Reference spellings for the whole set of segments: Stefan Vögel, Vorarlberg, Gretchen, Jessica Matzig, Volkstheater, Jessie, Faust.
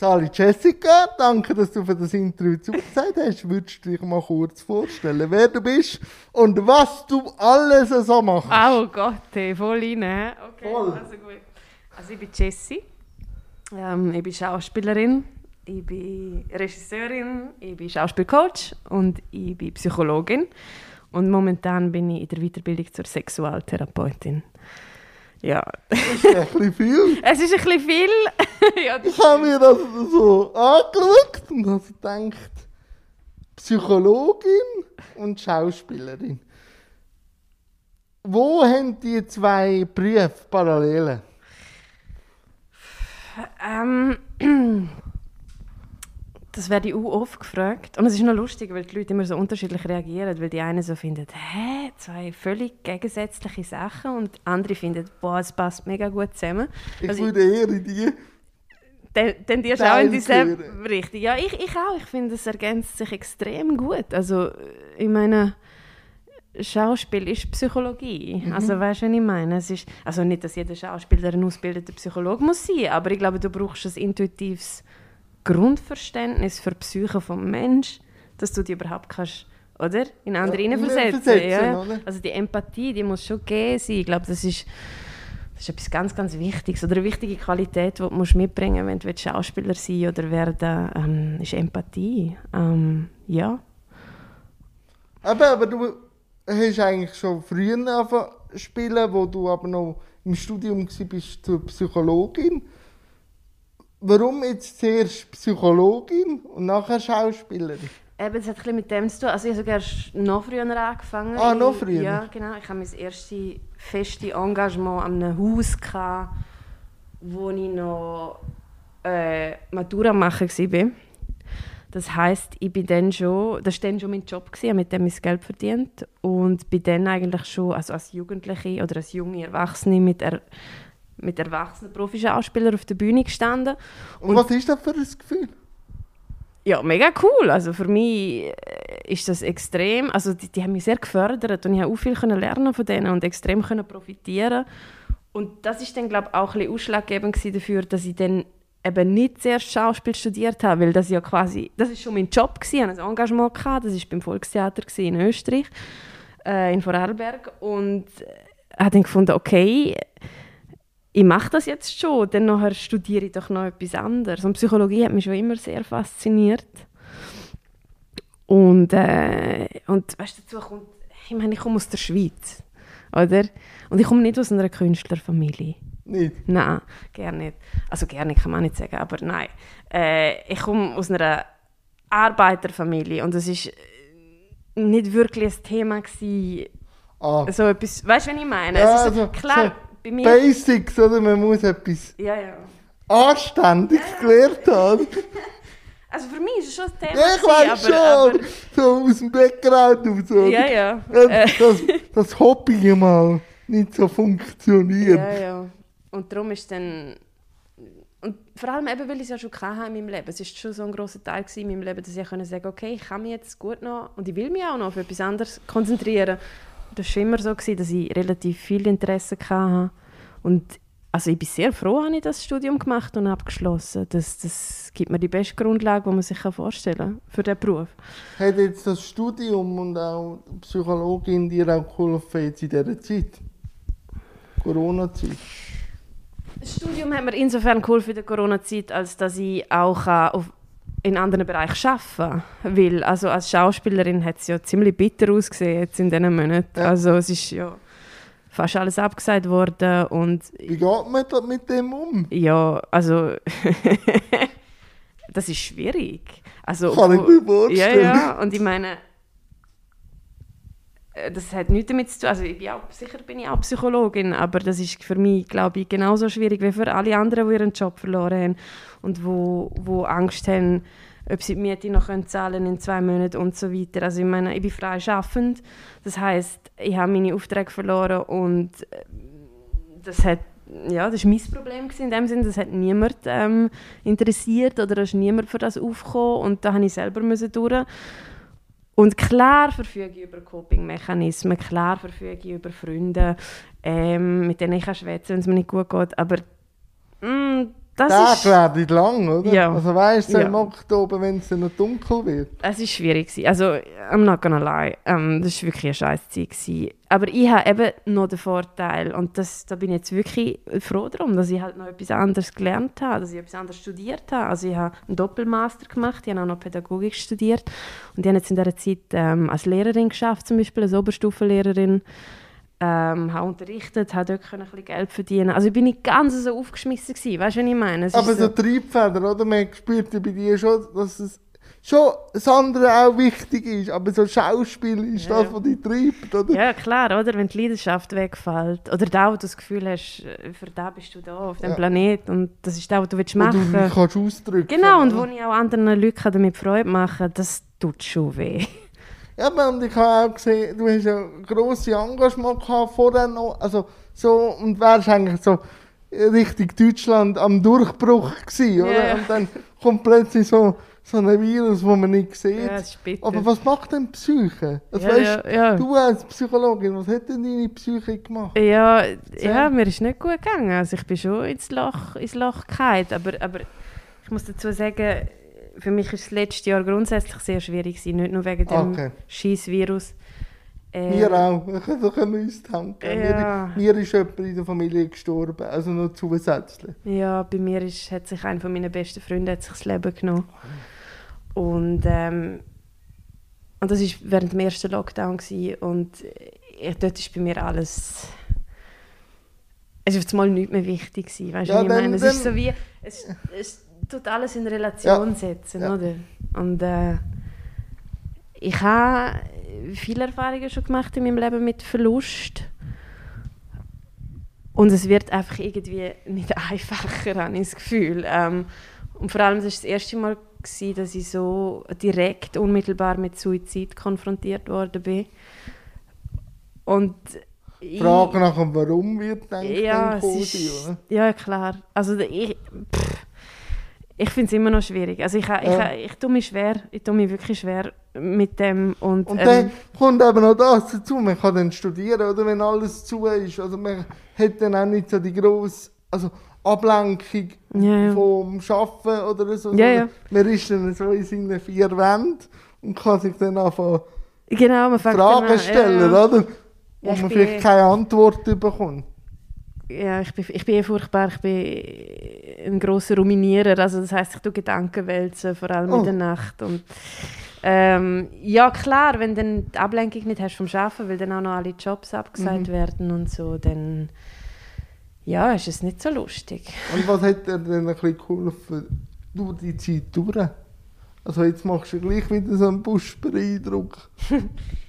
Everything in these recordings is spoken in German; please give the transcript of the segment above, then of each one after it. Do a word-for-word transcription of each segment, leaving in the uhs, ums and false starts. Sali Jessica, danke, dass du für das Interview zugesagt hast. Würdest du dich mal kurz vorstellen, wer du bist und was du alles so machst? Oh Gott, ey, voll rein. Okay, voll. Also gut. Also ich bin Jessie, ähm, ich bin Schauspielerin, ich bin Regisseurin, ich bin Schauspielcoach und ich bin Psychologin. Und momentan bin ich in der Weiterbildung zur Sexualtherapeutin. Ja. Das ist ein bisschen viel. Es ist ein bisschen viel. Ja, ich habe mir das so angeschaut und habe gedacht, Psychologin und Schauspielerin. Wo haben die zwei Berufe Parallelen? Ähm, das werde ich auch oft gefragt. Und es ist noch lustig, weil die Leute immer so unterschiedlich reagieren. Weil die einen so finden, hä, zwei völlig gegensätzliche Sachen. Und andere finden, boah, es passt mega gut zusammen. Ich also würde eher in die... Dann die schauen in dieselbe Richtung. Ja, ich, ich auch. Ich finde, es ergänzt sich extrem gut. Also, ich meine... Schauspiel ist Psychologie. Mhm. Also weißt du, was ich meine? Es ist, also nicht, dass jeder Schauspieler ein ausgebildeter Psychologe muss sein, aber ich glaube, du brauchst ein intuitives Grundverständnis für die Psyche des Menschen, dass du die überhaupt kannst, oder? In andere ja, hineinversetzen. Ja. Also die Empathie, die muss schon gegeben sein. Ich glaube, das ist, das ist etwas ganz, ganz Wichtiges. Oder eine wichtige Qualität, die du mitbringen musst, wenn du Schauspieler sein oder werden ähm, ist Empathie. Ähm, ja. Aber, aber du... Hast du eigentlich schon früher angefangen zu spielen, wo du aber noch im Studium warst zur Psychologin? Warum jetzt zuerst Psychologin und nachher Schauspielerin? Eben, das hat etwas mit dem zu tun. Also ich habe sogar noch früher angefangen. Ah, noch früher? Ja, genau. Ich hatte mein erstes festes Engagement an einem Haus, wo ich noch äh, Matura machen war. Das heisst, ich bin dann schon, das war dann schon mein Job, gewesen, mit dem ich mein Geld verdient. Und bin dann eigentlich schon also als Jugendliche oder als junge Erwachsene mit, er, mit erwachsenen Profischauspielern auf der Bühne gestanden. Und, und was ist das für ein Gefühl? Ja, mega cool. Also für mich ist das extrem, also die, die haben mich sehr gefördert und ich konnte auch viel lernen von denen und extrem profitieren. Und das war dann, glaube ich, auch ein bisschen ausschlaggebend dafür, dass ich dann eben nicht zuerst Schauspiel studiert habe, weil das ja quasi, das war schon mein Job, ich hatte ein Engagement, das war beim Volkstheater in Österreich, äh, in Vorarlberg und habe dann gefunden, okay, ich mache das jetzt schon, dann nachher studiere ich doch noch etwas anderes. Und Psychologie hat mich schon immer sehr fasziniert. Und, äh, und weißt du, dazu kommt, ich meine, ich komme aus der Schweiz, oder? Und ich komme nicht aus einer Künstlerfamilie. Nicht? Nein, gerne nicht. Also gerne kann man nicht sagen, aber nein. Äh, ich komme aus einer Arbeiterfamilie und es war nicht wirklich ein Thema. Ah. So etwas, weißt du, was ich meine? Ja, es ist so, also, klar, so bei mir... Basics, oder? Man muss etwas ja, ja. Anständiges ja, ja. gelernt haben. Also für mich ist es schon ein Thema. Ja, ich weiß schon, aber, so aus dem Background und so. Ja, ja. Das, das, das Hobby mal nicht so funktioniert. Ja, ja. Und darum ist dann... Und vor allem, eben, weil ich es ja schon hatte in meinem Leben. Es war schon so ein grosser Teil in meinem Leben, dass ich sagen konnte, okay, ich kann mich jetzt gut noch und ich will mich auch noch auf etwas anderes konzentrieren. Das war immer so, dass ich relativ viel Interesse hatte. Und also ich bin sehr froh, dass ich das Studium gemacht und abgeschlossen habe. Das, das gibt mir die beste Grundlage, die man sich vorstellen kann für diesen Beruf. Hat jetzt das Studium und auch die Psychologin dir auch geholfen jetzt in dieser Zeit? Corona-Zeit? Das Studium hat mir insofern geholfen in der Corona-Zeit, als dass ich auch auf, in anderen Bereichen arbeiten will. Also als Schauspielerin hat es ja ziemlich bitter ausgesehen jetzt in diesen Monaten. Ja. Also es ist ja fast alles abgesagt worden. Und wie geht man das mit dem um? Ja, also das ist schwierig. Also, kann ich mir vorstellen. Ja, ja, und ich meine... Das hat nichts damit zu tun. Also ich bin auch, sicher bin ich auch Psychologin, aber das ist für mich, glaube ich, genauso schwierig wie für alle anderen, die ihren Job verloren haben und wo, wo Angst haben, ob sie die Miete noch zahlen in zwei Monaten und so weiter. Also ich meine, ich bin frei schaffend. Das heisst, ich habe meine Aufträge verloren und das hat, ja, das war mein Problem in dem Sinne. Das hat niemand ähm, interessiert oder da ist niemand für das aufgekommen und da musste ich selber durch. Und klar verfüge ich über Coping-Mechanismen, klar verfüge ich über Freunde, ähm, mit denen ich schwätzen kann, wenn es mir nicht gut geht. Aber mh, Das, das wäre nicht lang, oder? Ja. Also weißt du, ja. Im Oktober, wenn es dann noch dunkel wird. Es war schwierig. Also, I'm not gonna lie. Ähm, das war wirklich eine Scheißzeit gewesen. Aber ich habe eben noch den Vorteil, und das, da bin ich jetzt wirklich froh darum, dass ich halt noch etwas anderes gelernt habe, dass ich etwas anderes studiert habe. Also ich habe einen Doppelmaster gemacht, ich habe auch noch Pädagogik studiert. Und ich habe jetzt in dieser Zeit ähm, als Lehrerin gearbeitet, zum Beispiel als Oberstufenlehrerin. Ähm, habe unterrichtet, habe dort ein bisschen Geld verdienen. Also ich war nicht ganz so aufgeschmissen gewesen, weißt du, was ich meine? Es aber so, so Triebfeder, oder? Man spürt bei dir schon, dass es schon das andere auch wichtig ist, aber so Schauspiel ist ja das, was dich treibt, oder? Ja, klar, oder? Wenn die Leidenschaft wegfällt oder da, wo du das Gefühl hast, für da bist du da, auf dem ja. Planeten und das ist das, was du willst machen. Und du kannst ausdrücken. Genau, und wo ich auch anderen Leuten damit Freude machen kann, das tut schon weh. Ja, und ich habe auch gesehen, du hast ein grosses Engagement gehabt vorher noch, also so, und wärst eigentlich so richtig Deutschland am Durchbruch gewesen, oder? Yeah. Und dann kommt plötzlich so, so ein Virus, das man nicht sieht. Ja, das ist bitter. Aber was macht denn die Psyche? Also, ja, weißt, ja, ja. Du als Psychologin, was hat denn deine Psyche gemacht? Ja, ja mir ist nicht gut gegangen, also ich bin schon ins Loch, ins Loch gefallen, aber, aber ich muss dazu sagen, für mich war das letzte Jahr grundsätzlich sehr schwierig, nicht nur wegen dem okay. Scheiss-Virus. Äh, wir auch, so können wir uns tanken. Ja. Mir, mir ist jemand in der Familie gestorben, also noch zusätzlich. Ja, bei mir ist, hat sich einer meiner besten Freunde hat sich das Leben genommen. Und, ähm, und das war während dem ersten Lockdown gewesen. Und ich, dort ist bei mir alles... Es war auf einmal nichts mehr wichtig gewesen, weißt du, ja, ich meine? Es ist so wie... Es, es, tut alles in Relation ja. setzen, ja. oder? Und äh, ich habe viele Erfahrungen schon gemacht in meinem Leben mit Verlust. Und es wird einfach irgendwie nicht einfacher, habe ich das Gefühl. Ähm, und vor allem, das war das erste Mal, gewesen, dass ich so direkt, unmittelbar mit Suizid konfrontiert worden bin. Und die Frage nach dem Warum wird dann ja, oder? Ja, klar. Also ich... Pff, Ich finde es immer noch schwierig. Also ich, ich, ja. ich, ich tue mich schwer, ich tue mich wirklich schwer mit dem. Und, und dann ähm, kommt eben noch das dazu, man kann dann studieren, oder, wenn alles zu ist. Also man hat dann auch nicht so die grosse also Ablenkung ja, ja. vom Arbeiten oder so. Ja, ja. Man ist dann so in seinen vier Wänden und kann sich dann anfangen genau, man Fragen stellen, ja, ja. oder? Wo ja, man vielleicht keine Antwort bekommt. Ja, ich bin, ich bin eh furchtbar, ich bin ein grosser Ruminierer, also das heisst, ich tue Gedanken wälzen, vor allem oh. in der Nacht. Und, ähm, ja klar, wenn du dann die Ablenkung nicht hast vom Arbeiten, weil dann auch noch alle Jobs abgesagt mhm. werden und so, dann ja, ist es nicht so lustig. Und was hat dir denn ein bisschen geholfen durch die Zeit durch? Also jetzt machst du gleich wieder so einen Busper-Eindruck.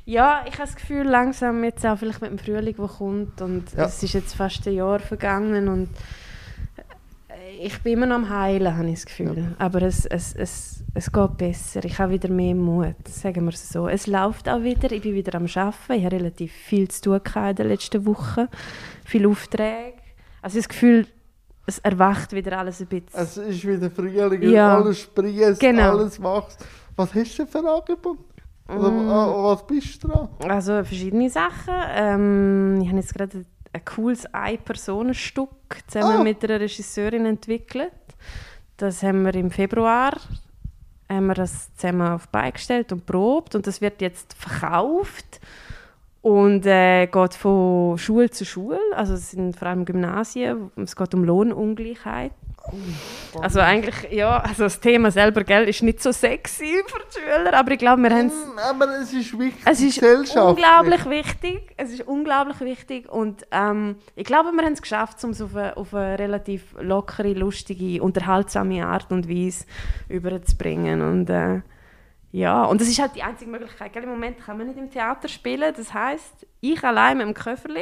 Ja, ich habe das Gefühl, langsam jetzt auch vielleicht mit dem Frühling, der kommt. Und ja. Es ist jetzt fast ein Jahr vergangen und ich bin immer noch am Heilen, habe ich das Gefühl. Ja. Aber es, es, es, es geht besser. Ich habe wieder mehr Mut, sagen wir es so. Es läuft auch wieder. Ich bin wieder am Arbeiten. Ich habe relativ viel zu tun gehabt in den letzten Wochen. Viele Aufträge. Also das Gefühl, es erwacht wieder alles ein bisschen. Es ist wieder Frühling, ja. Alles sprießt, genau. Alles wächst. Was hast du für ein Angebot? Also, was bist du dran? Also verschiedene Sachen. Ähm, ich habe jetzt gerade ein cooles Ein-Personen-Stück zusammen ah. mit einer Regisseurin entwickelt. Das haben wir im Februar haben wir das zusammen auf die Beine gestellt und probt. Und das wird jetzt verkauft und äh, geht von Schule zu Schule. Also es sind vor allem Gymnasien. Es geht um Lohnungleichheit. Also eigentlich, ja, also das Thema selber, gell, ist nicht so sexy für die Schüler, aber ich glaube, wir haben es... Aber es ist wichtig, es ist unglaublich wichtig, es ist unglaublich wichtig und ähm, ich glaube, wir haben es geschafft, um es auf eine, auf eine relativ lockere, lustige, unterhaltsame Art und Weise überzubringen und äh, ja, und das ist halt die einzige Möglichkeit, gell, im Moment kann man nicht im Theater spielen, das heisst, ich allein mit dem Köfferli,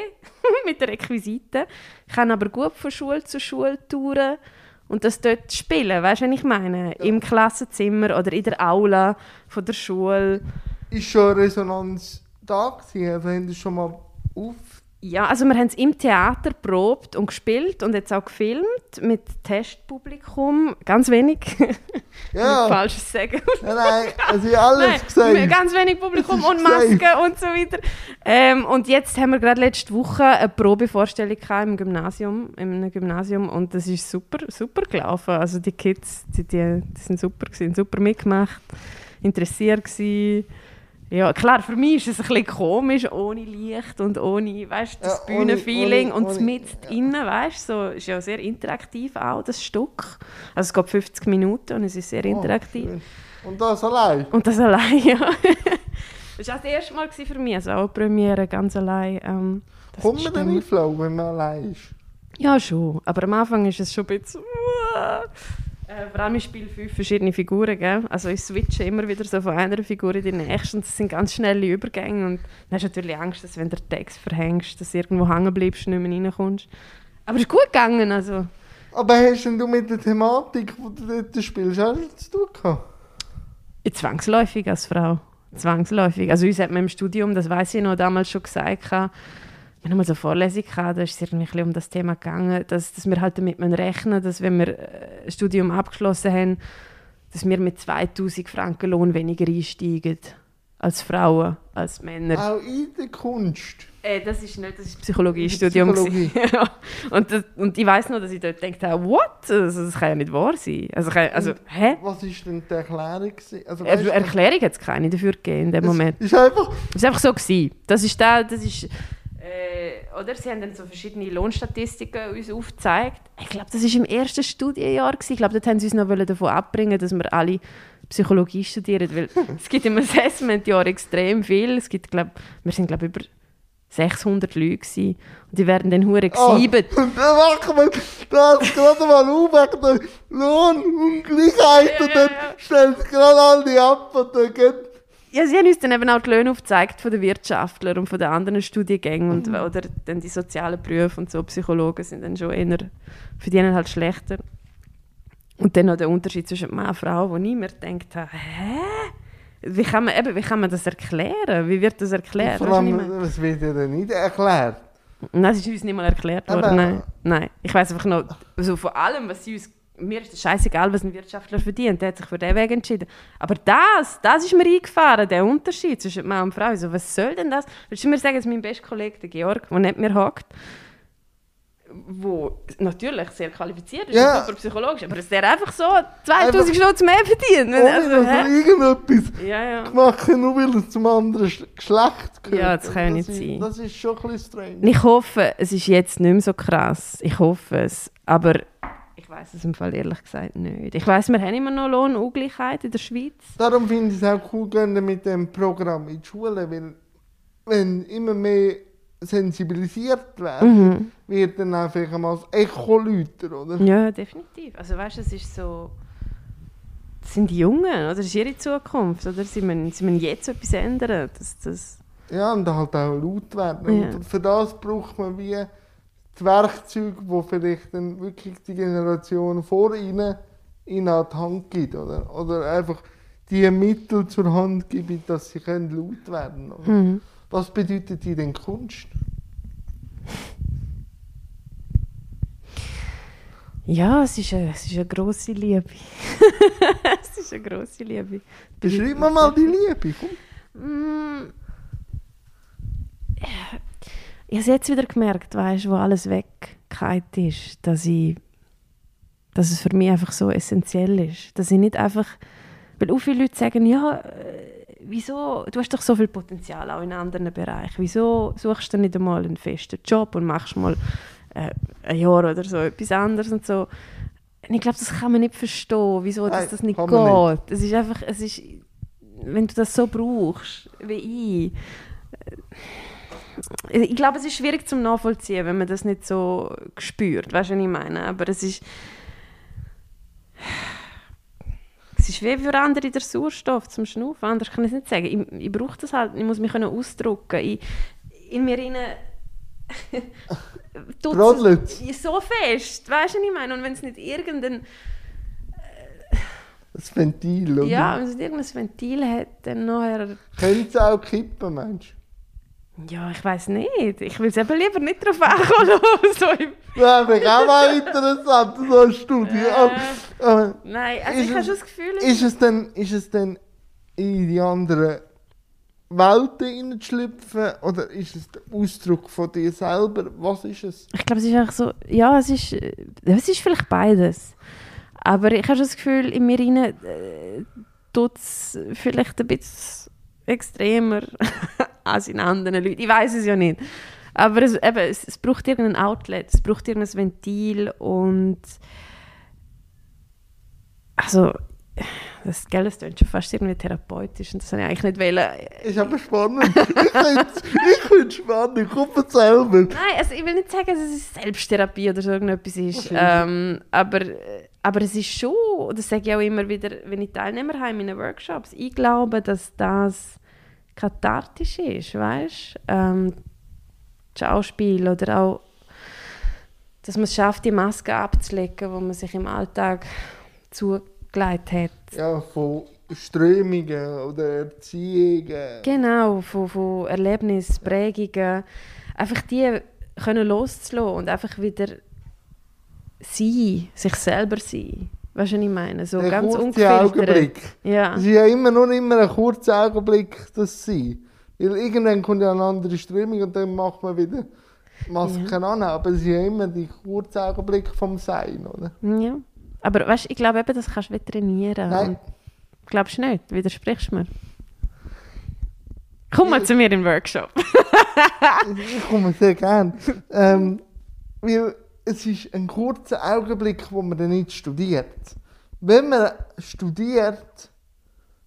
mit der Requisite, kann aber gut von Schule zu Schule touren. Und das dort spielen, weißt du, was ich meine? Ja. Im Klassenzimmer oder in der Aula von der Schule. Ist schon eine Resonanz da gewesen? Also haben Sie schon mal Ja, also wir haben es im Theater probt und gespielt und jetzt auch gefilmt mit Testpublikum. Ganz wenig. Ja. Falsches Sagen. Nein, nein, es ist alles gesagt. Ganz wenig Publikum und Masken und so weiter. Ähm, und jetzt haben wir gerade letzte Woche eine Probevorstellung im Gymnasium, in einem Gymnasium und das ist super, super gelaufen. Also die Kids, die, die, die sind super gewesen, super mitgemacht, interessiert gewesen. Ja, klar, für mich ist es ein bisschen komisch, ohne Licht und ohne, weißt, das ja, Bühnenfeeling und das mit ja. innen, weißt, so ist ja sehr interaktiv auch, das Stück. Also es geht fünfzig Minuten und es ist sehr interaktiv. Oh, und das allein? Und das allein, ja. Das war auch das erste Mal für mich, also auch die Premiere ganz allein. Ähm, Kommt man dann in Flow, wenn man allein ist? Ja, schon, aber am Anfang ist es schon ein bisschen... Äh, vor allem ich spiele fünf verschiedene Figuren, gell? Also ich switche immer wieder so von einer Figur in die nächste und das sind ganz schnelle Übergänge und dann hast du natürlich Angst, dass wenn du den Text verhängst, dass du irgendwo hängen bleibst und nicht mehr reinkommst. Aber es ist gut gegangen, also. Aber hast denn du mit der Thematik, die du dort spielst, auch zu tun gehabt? Zwangsläufig als Frau, zwangsläufig. Also uns hat man im Studium, das weiss ich noch, damals schon gesagt, wir hatten so eine Vorlesung, da ist es irgendwie um das Thema gegangen, dass, dass wir halt damit rechnen müssen, dass wenn wir ein Studium abgeschlossen haben, dass wir mit zweitausend Franken Lohn weniger einsteigen als Frauen, als Männer. Auch in der Kunst? Äh, das ist nicht, das ist Psychologiestudium. Psychologie. und, das, und ich weiss noch, dass ich dort gedacht habe, what? Also, das kann ja nicht wahr sein. Also, kann, also, hä? Was war denn die Erklärung? Also, weißt du, Erklärung hat es keine dafür gegeben in dem Moment. Es war einfach, einfach so gewesen. Das ist der, das ist... Äh, oder? Sie haben dann so verschiedene Lohnstatistiken uns aufgezeigt. Ich glaube, das war im ersten Studienjahr. Ich glaube, dort wollten sie uns noch davon abbringen, dass wir alle Psychologie studieren. Weil es gibt im Assessment-Jahr extrem viel. Es gibt, glaub, wir waren, glaube ich, über sechshundert Leute gewesen. Und die werden dann verdammt gesiebt. Oh, dann machen wir das gerade mal auf wegen der Lohnungleichheit. Ja, und dann ja, ja. stellen sie gerade alle ab und dann geht. Ja, sie haben uns dann eben auch die Löhne aufgezeigt von den Wirtschaftlern und von den anderen Studiengängen und, mhm. oder dann die sozialen Berufe und so. Psychologen sind dann schon eher, für die halt schlechter. Und dann noch der Unterschied zwischen Mann und Frau, wo ich mir gedacht habe, hä? Wie kann man, eben, wie kann man das erklären? Wie wird das erklärt? Vor allem, das wird ja dann nicht erklärt. Nein, es ist uns nicht mal erklärt worden, nein. nein. Ich weiss einfach noch, also von allem, was sie uns... Mir ist es scheißegal, was ein Wirtschaftler verdient. Der hat sich für diesen Weg entschieden. Aber das, das ist mir eingefahren, der Unterschied zwischen Mann und Frau. Also, was soll denn das? Willst du mir sagen, dass mein bester Kollege, der Georg, der nicht mehr hockt, der natürlich sehr qualifiziert ist, ja. super psychologisch, aber dass der einfach so zweitausend Stunden mehr verdient. Ohne, also, dass er irgendetwas ja, ja. gemacht hat, nur weil es zum anderen Geschlecht gehört. Ja, das kann das nicht ist, sein. Das ist schon ein bisschen strange. Ich hoffe, es ist jetzt nicht mehr so krass. Ich hoffe es, aber... Ich weiss es im Fall ehrlich gesagt nicht. Ich weiss, wir haben immer noch Lohnungleichheit in der Schweiz. Darum finde ich es auch cool, gehen mit dem Programm in die Schule, weil wenn immer mehr sensibilisiert werden, mhm. wird dann auch vielleicht mal das Echo lauter, oder? Ja, definitiv. Also weißt, es ist so, das sind die Jungen, oder? Das ist ihre Zukunft, oder? Sie müssen, sie müssen jetzt etwas ändern. Das, das ja, und halt auch laut werden. Ja. Und für das braucht man wie... die Werkzeuge, die vielleicht dann wirklich die Generation vor ihnen in die Hand gibt. Oder, oder einfach die Mittel zur Hand geben, dass sie können laut werden können. Mhm. Was bedeutet die denn Kunst? Ja, es ist eine, es ist eine grosse Liebe. es ist eine grosse Liebe. Beschreib mir mal die Liebe, komm. Ich habe es jetzt wieder gemerkt, weißt, wo alles weggeht ist, dass, ich, dass es für mich einfach so essentiell ist. Dass ich nicht einfach... Weil auch viele Leute sagen, ja, wieso, du hast doch so viel Potenzial auch in anderen Bereichen. Wieso suchst du nicht einmal einen festen Job und machst mal äh, ein Jahr oder so etwas anderes und so. Und ich glaube, das kann man nicht verstehen, wieso Nein, dass das nicht geht. Es ist einfach... Es ist, wenn du das so brauchst, wie ich... Äh, Ich glaube, es ist schwierig zum Nachvollziehen, wenn man das nicht so spürt, weißt du, was ich meine? Aber es ist... Es ist wie für andere der Sauerstoff zum Schnaufen, anders kann ich es nicht sagen. Ich, ich brauche das halt, ich muss mich ausdrücken. Ich, in mir rein... so fest, weißt du, was ich meine? Und wenn es nicht irgendein... Das Ventil, oder? Ja, wenn es nicht irgendein Ventil hat, dann nachher... Könnte es auch kippen, meinst du? Ja, ich weiss nicht. Ich will es eben lieber nicht drauf ankommen. So ja, das wäre auch mal interessant, so eine Studie. Äh, aber, nein, also ich habe schon das Gefühl... Ist es denn, ist es denn in die anderen Welten hineinzuschlüpfen? Oder ist es der Ausdruck von dir selber? Was ist es? Ich glaube, es ist einfach so... Ja, es ist, es ist vielleicht beides. Aber ich habe schon das Gefühl, in mir hinein äh, tut es vielleicht ein bisschen extremer... als in anderen Leuten. Ich weiß es ja nicht. Aber es, eben, es, es braucht irgendein Outlet, es braucht irgendein Ventil und also das, gell, das klingt schon fast irgendwie therapeutisch und das habe ich eigentlich nicht wollen. Ist aber spannend. Ich finde es spannend, komm erzähl mir. Nein, also ich will nicht sagen, dass es Selbsttherapie oder so irgendetwas ist, ähm, aber, aber es ist schon, das sage ich auch immer wieder, wenn ich Teilnehmer habe in meinen Workshops, ich glaube, dass das kathartisch ist, weißt du? Ähm, Schauspiel oder auch, dass man es schafft, die Maske abzulegen, die man sich im Alltag zugelegt hat. Ja, von Strömungen oder Erziehungen. Genau, von, von Erlebnissen, Prägungen. Einfach die können loszulassen und einfach wieder sein, sich selber sein. Weißt du, was ich meine? So ein ganz ungefiltert. Augenblick. Ja. Es ist ja immer nur immer ein kurzer Augenblick, das sein. Weil irgendwann kommt ja eine andere Strömung und dann macht man wieder Masken ja. an. Aber es ist ja immer die kurze Augenblick vom Sein, oder? Ja. Aber weißt du, ich glaube eben, das kannst du trainieren. Nein. Glaubst du nicht? Widersprichst du mir? Komm mal ich, zu mir in den Workshop. Ich komme sehr gerne. Ähm, weil es ist ein kurzer Augenblick, wo man dann nicht studiert. Wenn man studiert,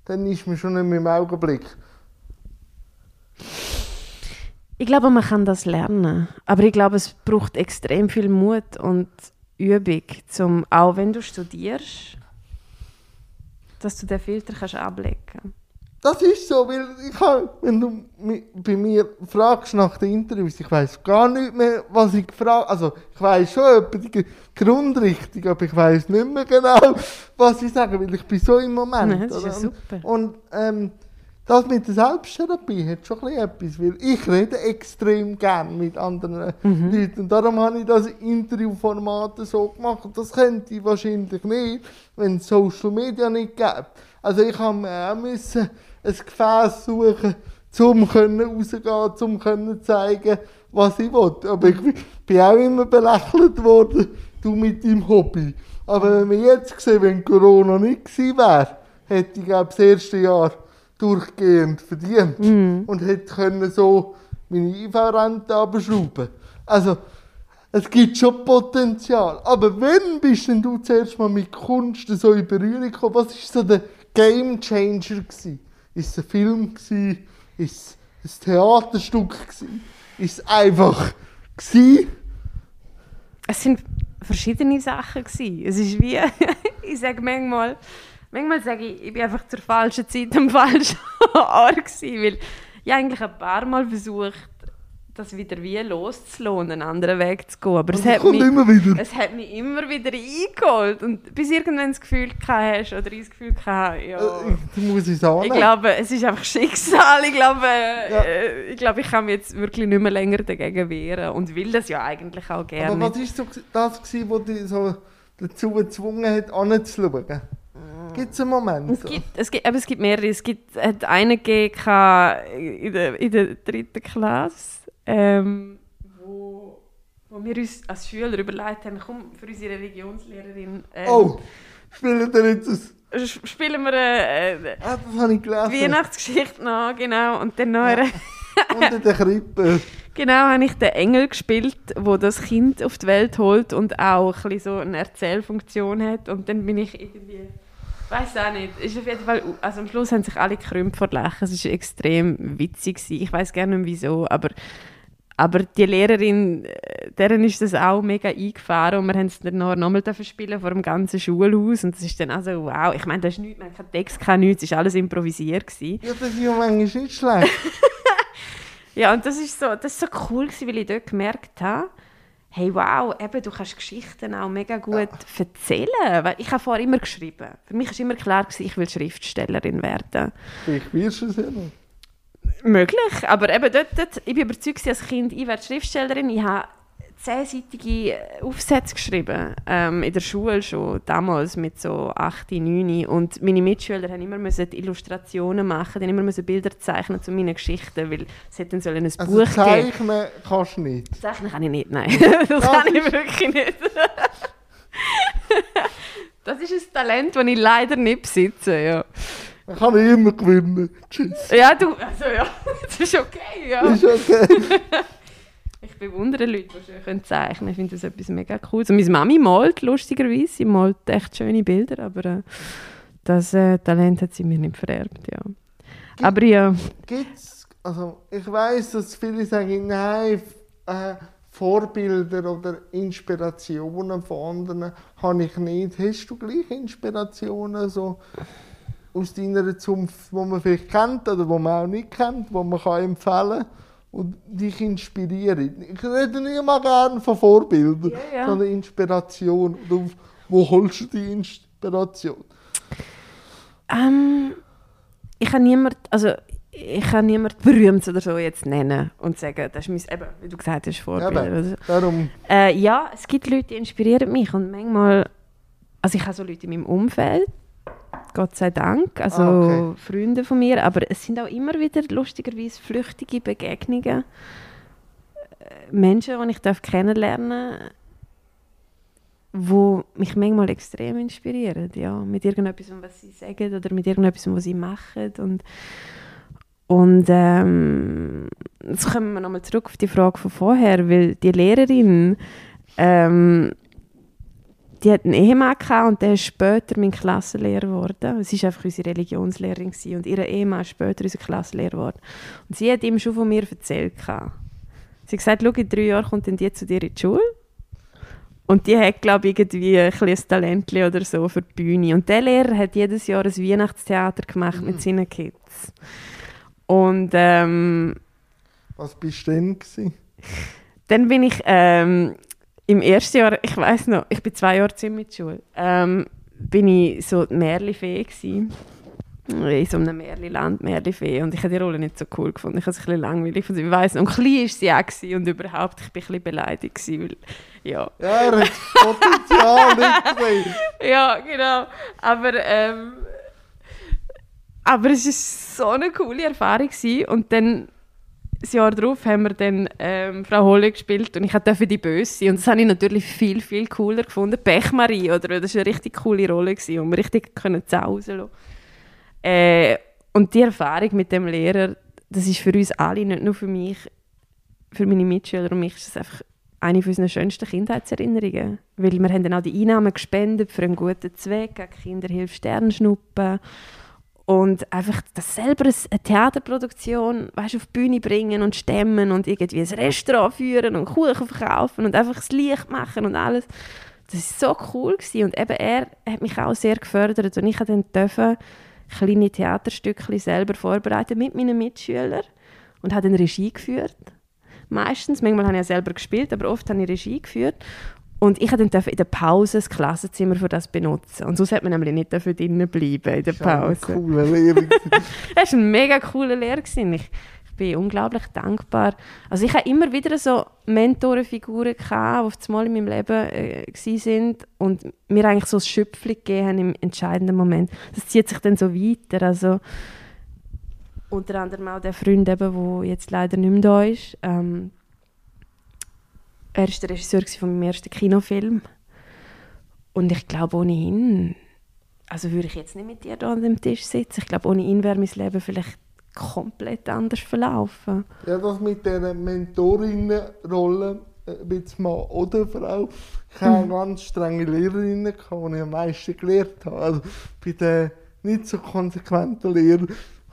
dann ist man schon nicht mehr im Augenblick. Ich glaube, man kann das lernen. Aber ich glaube, es braucht extrem viel Mut und Übung, um, auch wenn du studierst, dass du den Filter kannst ablegen kannst. Das ist so, weil ich kann, wenn du bei mir fragst nach den Interviews, ich weiss gar nicht mehr, was ich gefragt habe. Also, ich weiss schon die Grundrichtung, aber ich weiss nicht mehr genau, was ich sage, weil ich bin so im Moment. Nein, das ist ja super. Und ähm, das mit der Selbsttherapie hat schon etwas, weil ich rede extrem gern mit anderen mhm. Leuten. Und darum habe ich das Interviewformat so gemacht. Und das könnte ich wahrscheinlich nicht, wenn es Social Media nicht gäbe. Also ich habe mir auch müssen ein Gefäß suchen, um rauszugehen, um zu zeigen, was ich will. Aber ich bin auch immer belächelt worden, du mit deinem Hobby. Aber wenn wir jetzt sehen, wenn Corona nicht gewesen wäre, hätte ich glaube ich, das erste Jahr durchgehend verdient mhm. und hätte können so meine I V-Rente abschrauben. Also es gibt schon Potenzial. Aber wenn bist denn du zuerst mal mit Kunst so in Berührung gekommen? Was war so der Game Changer? War es ein Film? War es ein Theaterstück? War es einfach? Gewesen? Es waren verschiedene Sachen. Gewesen. Es ist wie, ich sage manchmal, manchmal sage ich, ich bin einfach zur falschen Zeit am falschen Ort gewesen, weil ich eigentlich ein paar Mal versucht, das wieder wie loszulassen, einen anderen Weg zu gehen. Aber es hat, mich, es hat mich immer wieder eingeholt. Und bis irgendwann das Gefühl hast oder ich das Gefühl hatte, ja, äh, muss ich sagen. Ich glaube, es ist einfach Schicksal. Ich glaube, ja. ich glaube, ich kann mich jetzt wirklich nicht mehr länger dagegen wehren und will das ja eigentlich auch gerne. Aber was war so das, gewesen, was dich so dazu gezwungen hat, anzuschauen? Gibt es einen Moment? Es gibt, es gibt, aber es gibt mehrere. Es gibt, hat einen gegeben in der, in der dritten Klasse. Ähm, wo, wo wir uns als Schüler überlegt haben, komm, für unsere Religionslehrerin... Ähm, oh, spielen wir jetzt ein... Spielen wir eine äh, ah, Weihnachtsgeschichte nach, genau. Und dann noch... Ja. Und in der Krippe. Genau, habe ich den Engel gespielt, der das Kind auf die Welt holt und auch ein bisschen so eine Erzählfunktion hat. Und dann bin ich irgendwie... Ich weiss auch nicht. Ist auf jeden Fall, also am Schluss haben sich alle gekrümmt vor Lachen. Es war extrem witzig. Ich weiss gar nicht wieso, aber, aber die Lehrerin, deren ist das auch mega eingefahren und wir haben es dann noch einmal spielen vor dem ganzen Schulhaus und das ist dann auch so, wow. Ich meine, da ist nichts, man hat keinen Text, kein nichts, es war alles improvisiert. Ja, das ist ja manchmal nicht schlecht. Ja, und das ist so, das ist so cool gewesen, weil ich dort gemerkt habe, hey, wow, eben, du kannst Geschichten auch mega gut ja. erzählen. Weil ich habe vorher immer geschrieben. Für mich war immer klar, ich will Schriftstellerin werden. Ich wirst es ja noch. Möglich, aber eben dort, dort, ich bin überzeugt, als Kind, ich werde Schriftstellerin, ich habe zehnseitige Aufsätze geschrieben, ähm, in der Schule schon, damals mit so acht, neun und meine Mitschüler mussten immer müssen Illustrationen machen, die immer müssen Bilder zeichnen zu meinen Geschichten, weil es hätte dann ein also Buch zeichnen geben sollen. Also zeichnen kannst du nicht? Zeichnen kann ich nicht, nein. Das, das kann ich wirklich nicht. Das ist ein Talent, das ich leider nicht besitze, ja. Ich kann mich immer gewinnen. Tschüss. Ja, du, also ja, das ist okay, ja. Das ist okay. Ich bewundere Leute, die schön zeichnen können. Ich finde das etwas mega cool. Also meine Mami malt, lustigerweise. Sie malt echt schöne Bilder, aber äh, das äh, Talent hat sie mir nicht vererbt, ja. Gibt, aber ja. Gibt's, also ich weiss, dass viele sagen, nein, äh, Vorbilder oder Inspirationen von anderen habe ich nicht. Hast du gleich Inspirationen so aus deiner Zunft, die man vielleicht kennt oder die man auch nicht kennt, die man kann empfehlen kann und dich inspirieren? Ich rede nicht immer gerne von Vorbildern, yeah, yeah. sondern Inspiration. Und auf, wo holst du die Inspiration? Ähm, ich habe niemanden, also ich kann niemanden berühmt oder so jetzt nennen und sagen, das ist mein, eben, wie du gesagt hast, Vorbild. Eben, darum. Äh, ja, es gibt Leute, die inspirieren mich und manchmal, also ich habe so Leute in meinem Umfeld, Gott sei Dank, also ah, okay. Freunde von mir, aber es sind auch immer wieder lustigerweise flüchtige Begegnungen. Menschen, die ich kennenlernen darf, die mich manchmal extrem inspirieren, ja, mit irgendetwas, was sie sagen oder mit irgendetwas, was sie machen. Und, und ähm, jetzt kommen wir nochmal zurück auf die Frage von vorher, weil die Lehrerin ähm, die hatte einen Ehemann und der ist später mein Klassenlehrer geworden. Sie war einfach unsere Religionslehrerin und ihr Ehemann ist später unser Klassenlehrer geworden. Und sie hat ihm schon von mir erzählt. Sie hat gesagt, schau, in drei Jahren kommt dann die zu dir in die Schule. Und die hat, glaube ich, irgendwie ein kleines Talent oder so für die Bühne. Und der Lehrer hat jedes Jahr ein Weihnachtstheater gemacht mhm. mit seinen Kids. Und ähm... Was bist du denn gewesen? Dann bin ich... Ähm, Im ersten Jahr, ich weiss noch, ich bin zwei Jahre ziemlich mit Schule, ähm, bin ich so die Märlifee gewesen. In so einem Märliland, Märlifee. Und ich habe die Rolle nicht so cool gefunden. Ich habe es ein bisschen langweilig gefunden. Ich weiss noch, und klein war sie auch gewesen. Und überhaupt, ich war ein bisschen beleidigt gewesen, weil, ja. Ja, er hat Potenzial nicht gesehen. Ja, genau. Aber, ähm, aber es war so eine coole Erfahrung gewesen. Und dann... Das Jahr darauf haben wir dann ähm, Frau Holle gespielt und ich durfte die Böse sein. Und das habe ich natürlich viel, viel cooler gefunden. Pechmarie, oder? Das war eine richtig coole Rolle gewesen, und wir richtig können zauseln. Äh, und die Erfahrung mit dem Lehrer, das ist für uns alle, nicht nur für mich, für meine Mitschüler und mich, ist das einfach eine unserer schönsten Kindheitserinnerungen. Weil wir haben dann auch die Einnahmen gespendet für einen guten Zweck, an Kinderhilfe Sternschnuppen. Und einfach das selber eine Theaterproduktion, weißt, auf die Bühne bringen und stemmen und irgendwie ein Restaurant führen und Kuchen verkaufen und einfach das Licht machen und alles. Das war so cool gewesen. Und eben er hat mich auch sehr gefördert. Und ich durfte kleine Theaterstückchen selber vorbereiten mit meinen Mitschülern und habe dann Regie geführt. Meistens, manchmal habe ich ja selber gespielt, aber oft habe ich Regie geführt. Und ich durfte in der Pause das Klassenzimmer für das benutzen. Und sonst hat man nämlich nicht dafür drinnen bleiben in der Pause. Das war eine coole Lehre. Das war eine mega coole Lehre. Ich, ich bin unglaublich dankbar. Also ich hatte immer wieder so Mentorenfiguren, die auf einmal in meinem Leben äh, waren und mir eigentlich so ein Schöpfchen gegeben haben im entscheidenden Moment. Das zieht sich dann so weiter. Also, unter anderem auch der Freund, der jetzt leider nicht mehr da ist. Ähm, Er war der Regisseur von meinem ersten Kinofilm. Und ich glaube, ohne ihn, also würde ich jetzt nicht mit dir hier an dem Tisch sitzen. Ich glaube, ohne ihn wäre mein Leben vielleicht komplett anders verlaufen. Ja, das mit dieser Mentorinnenrolle, bisschen Mann oder Frau, ich hatte eine ganz strenge Lehrerinnen, die ich am meisten gelernt habe. Also bei den nicht so konsequenten Lehrern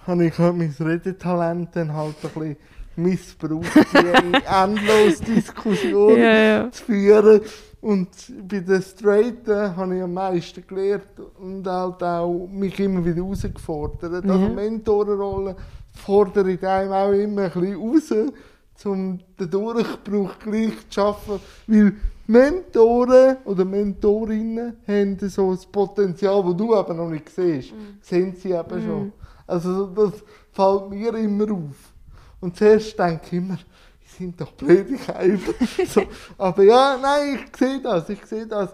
habe ich mein Redetalent dann halt ein bisschen missbraucht, eine endlose Diskussion ja, ja. zu führen. Und bei den Straighten habe ich am meisten gelernt und halt auch mich immer wieder herausgefordert. Ja. Also Mentorenrolle fordere ich einem auch immer ein bisschen raus, um den Durchbruch gleich zu schaffen. Weil Mentoren oder Mentorinnen haben so das Potenzial, das du eben noch nicht siehst. Mhm. Sehen sie eben mhm. schon. Also das fällt mir immer auf. Und zuerst denke ich immer, die sind doch blöde Käfer. So, aber ja, nein, ich sehe das, ich sehe das.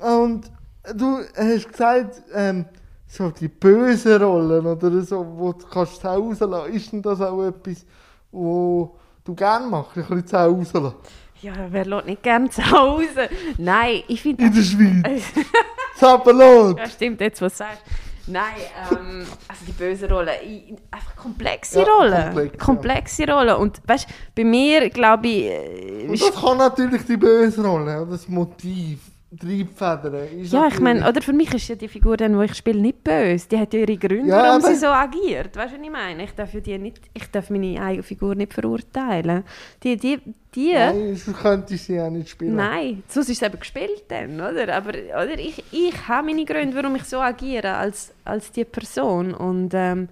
Und du hast gesagt, ähm, so die bösen Rollen oder so, wo du kannst zu Hause lassen. Ist denn das auch etwas, wo du gerne machst, ein bisschen zu Hause lassen? Ja, wer lässt nicht gerne zu Hause? Nein, ich finde... In der Schweiz! Zappelot! Ja, stimmt, jetzt was du sagst. Nein, ähm, also die bösen Rollen, ich, einfach komplexe ja, Rollen. Komplex, komplexe ja. Rollen. Und weißt, bei mir, glaube ich... Äh, und das kann natürlich die böse Rolle, das Motiv, Triebfedern. Ja, ich meine, oder für mich ist ja die Figur, die ich spiele, nicht böse. Die hat ja ihre Gründe, ja, warum sie so agiert. Weißt du, was ich meine? Ich darf, ja die nicht, ich darf meine eigene Figur nicht verurteilen. Die, die, die, nein, so könnte ich sie auch nicht spielen. Nein, sonst ist es eben gespielt dann, oder? Aber oder? Ich, ich habe meine Gründe, warum ich so agiere als, als diese Person. Und ähm,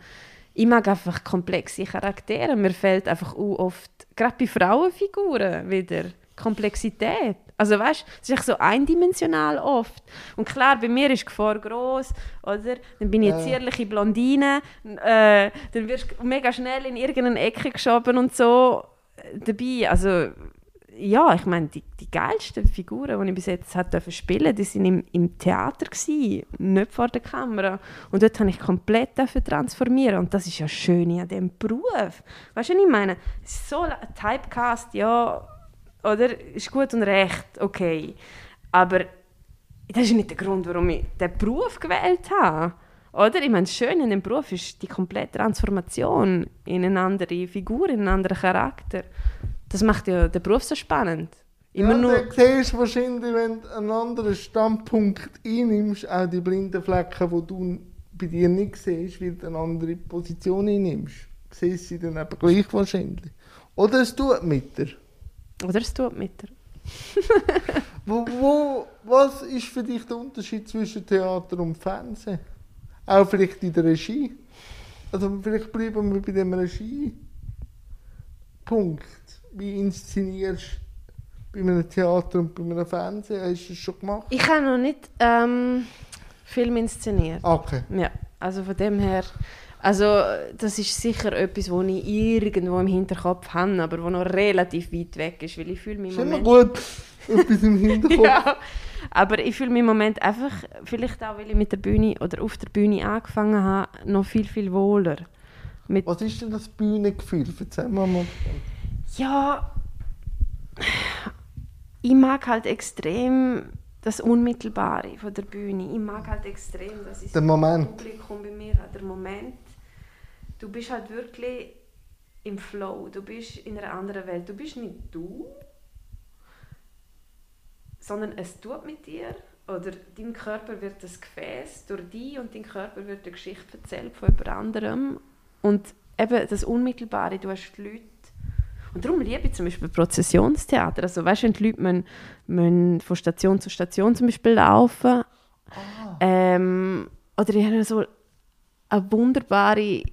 ich mag einfach komplexe Charaktere. Mir fehlt einfach auch oft, gerade bei Frauenfiguren wieder, Komplexität. Also weißt, es ist so eindimensional oft. Und klar, bei mir ist die Gefahr gross, oder? Dann bin ich eine zierliche Blondine, äh, dann wirst du mega schnell in irgendeine Ecke geschoben und so dabei. Also ja, ich meine, die, die geilsten Figuren, die ich bis jetzt hat spielen durfte, die waren im, im Theater, gewesen, nicht vor der Kamera. Und dort durfte ich komplett transformieren. Und das ist ja schön an diesem Beruf. Weißt du, was ich meine? So Typecast, ja... Oder? Ist gut und recht, okay. Aber das ist nicht der Grund, warum ich diesen Beruf gewählt habe. Oder? Ich meine, das Schöne an dem Beruf ist die komplette Transformation in eine andere Figur, in einen anderen Charakter. Das macht ja den Beruf so spannend. Immer ja, nur... Du siehst wahrscheinlich, wenn du einen anderen Standpunkt einnimmst, auch die blinden Flecken, die du bei dir nicht siehst, weil du eine andere Position einnimmst. Du siehst sie dann eben gleich wahrscheinlich. Oder es tut mit dir. Oder es tut mit dir. wo, wo, was ist für dich der Unterschied zwischen Theater und Fernsehen? Auch vielleicht in der Regie? Also vielleicht bleiben wir bei dem Regiepunkt. Wie inszenierst du bei einem Theater und bei einem Fernsehen? Hast du das schon gemacht? Ich habe noch nicht ähm, Film inszeniert. Okay. Ja, also von dem her... Also das ist sicher etwas, das ich irgendwo im Hinterkopf habe, aber das noch relativ weit weg ist, weil ich fühle mich im Moment... gut, etwas im Hinterkopf. Ja, aber ich fühle mich im Moment einfach, vielleicht auch, weil ich mit der Bühne oder auf der Bühne angefangen habe, noch viel, viel wohler. Mit was ist denn das Bühnengefühl? Erzähl mal mal. Ja, ich mag halt extrem... das Unmittelbare von der Bühne. Ich mag halt extrem, dass ich das Publikum bei mir hat. Der Moment. Du bist halt wirklich im Flow. Du bist in einer anderen Welt. Du bist nicht du, sondern es tut mit dir. Oder dein Körper wird das Gefäß durch dich und dein Körper wird eine Geschichte erzählt von jemand anderem. Und eben das Unmittelbare. Du hast die Leute. Und darum liebe ich zum Beispiel Prozessionstheater. Also weißt du, wenn die Leute müssen, müssen von Station zu Station zum Beispiel laufen. Ah. Ähm, oder ich habe so eine wunderbare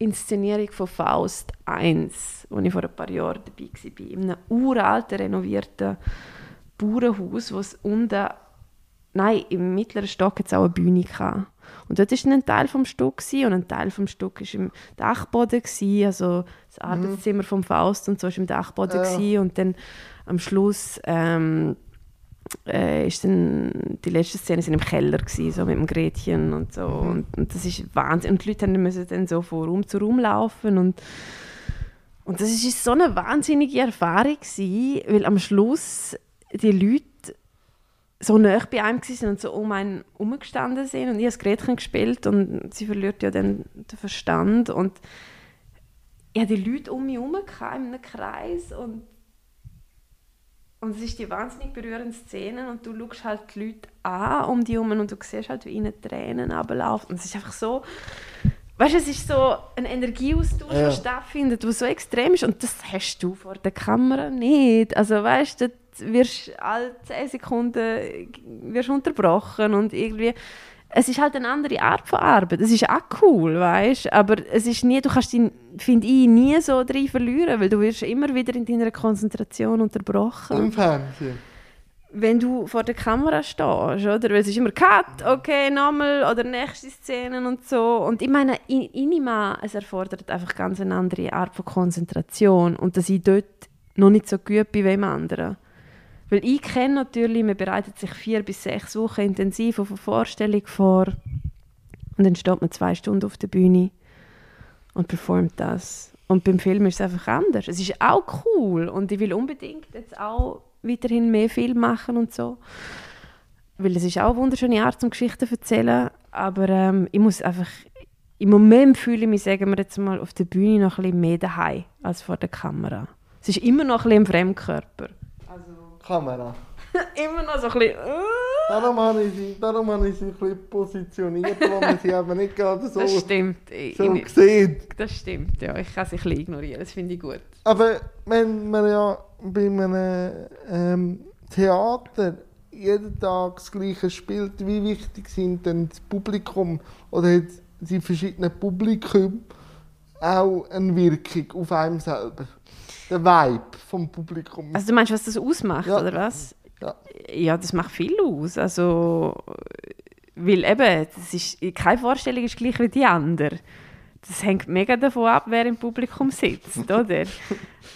Inszenierung von Faust eins, wo ich vor ein paar Jahren dabei war. In einem uralten, renovierten Bauernhaus, wo es unten, nein, im mittleren Stock jetzt auch eine Bühne hatte. Und dort war ein Teil des Stücks und ein Teil des Stücks war im Dachboden. Also das Arbeitszimmer mhm. von Faust und so war im Dachboden. Äh. Und dann am Schluss ähm, äh, ist dann die letzten Szenen im Keller, gewesen, so mit dem Gretchen und so. Mhm. Und, und das ist Wahnsinn. Und die Leute mussten dann so von Raum zu Raum laufen. Und, und das war so eine wahnsinnige Erfahrung, gewesen, weil am Schluss die Leute so nahe bei einem waren und so um einen herumgestanden sind. Und ich habe das Gretchen gespielt und sie verliert ja dann den Verstand. Und ich hatte die Leute um mich herum in einem Kreis. Und, und es ist die wahnsinnig berührende Szene. Und du schaust halt die Leute an um dich herum und du siehst halt, wie ihnen Tränen runterlaufen. Und es ist einfach so... Weißt du, es ist so ein Energieaustausch, der ja. stattfindet, der so extrem ist. Und das hast du vor der Kamera nicht. Also weißt du, wirst alle zehn Sekunden wirst unterbrochen und irgendwie... Es ist halt eine andere Art von Arbeit. Es ist auch cool, weißt? Aber es ist nie, du kannst dich, finde ich, nie so drin verlieren, weil du wirst immer wieder in deiner Konzentration unterbrochen. Im Fernsehen? wenn du vor der Kamera stehst, oder? Weil es ist immer Cut, okay, nochmal, oder nächste Szenen und so. Und ich meine, in, Inima, es erfordert einfach ganz eine andere Art von Konzentration und dass ich dort noch nicht so gut bin wie im anderen. Weil ich kenne natürlich, man bereitet sich vier bis sechs Wochen intensiv auf eine Vorstellung vor und dann steht man zwei Stunden auf der Bühne und performt das. Und beim Film ist es einfach anders. Es ist auch cool und ich will unbedingt jetzt auch weiterhin mehr Film machen und so. Weil es ist auch eine wunderschöne Art, um Geschichten zu erzählen, aber ähm, ich muss einfach, im Moment fühle ich mich, sagen wir jetzt mal, auf der Bühne noch ein bisschen mehr daheim als vor der Kamera. Es ist immer noch ein bisschen im Fremdkörper. Kamera. Immer noch so ein bisschen. Uh. Darum habe ich sie, darum habe ich sie ein bisschen positioniert, wo man sie eben nicht gerade so, das stimmt. so ich, sieht. Das stimmt, ja. Ich kann sie ein bisschen ignorieren, das finde ich gut. Aber wenn man ja bei einem ähm, Theater jeden Tag das Gleiche spielt, wie wichtig sind denn das Publikum oder hat die verschiedenen Publikum auch eine Wirkung auf einem selber? Der Vibe vom Publikum. Also du meinst, was das ausmacht, ja. Oder was? Ja. Ja, das macht viel aus. Also, weil eben, das ist, keine Vorstellung ist gleich wie die andere. Das hängt mega davon ab, wer im Publikum sitzt, oder?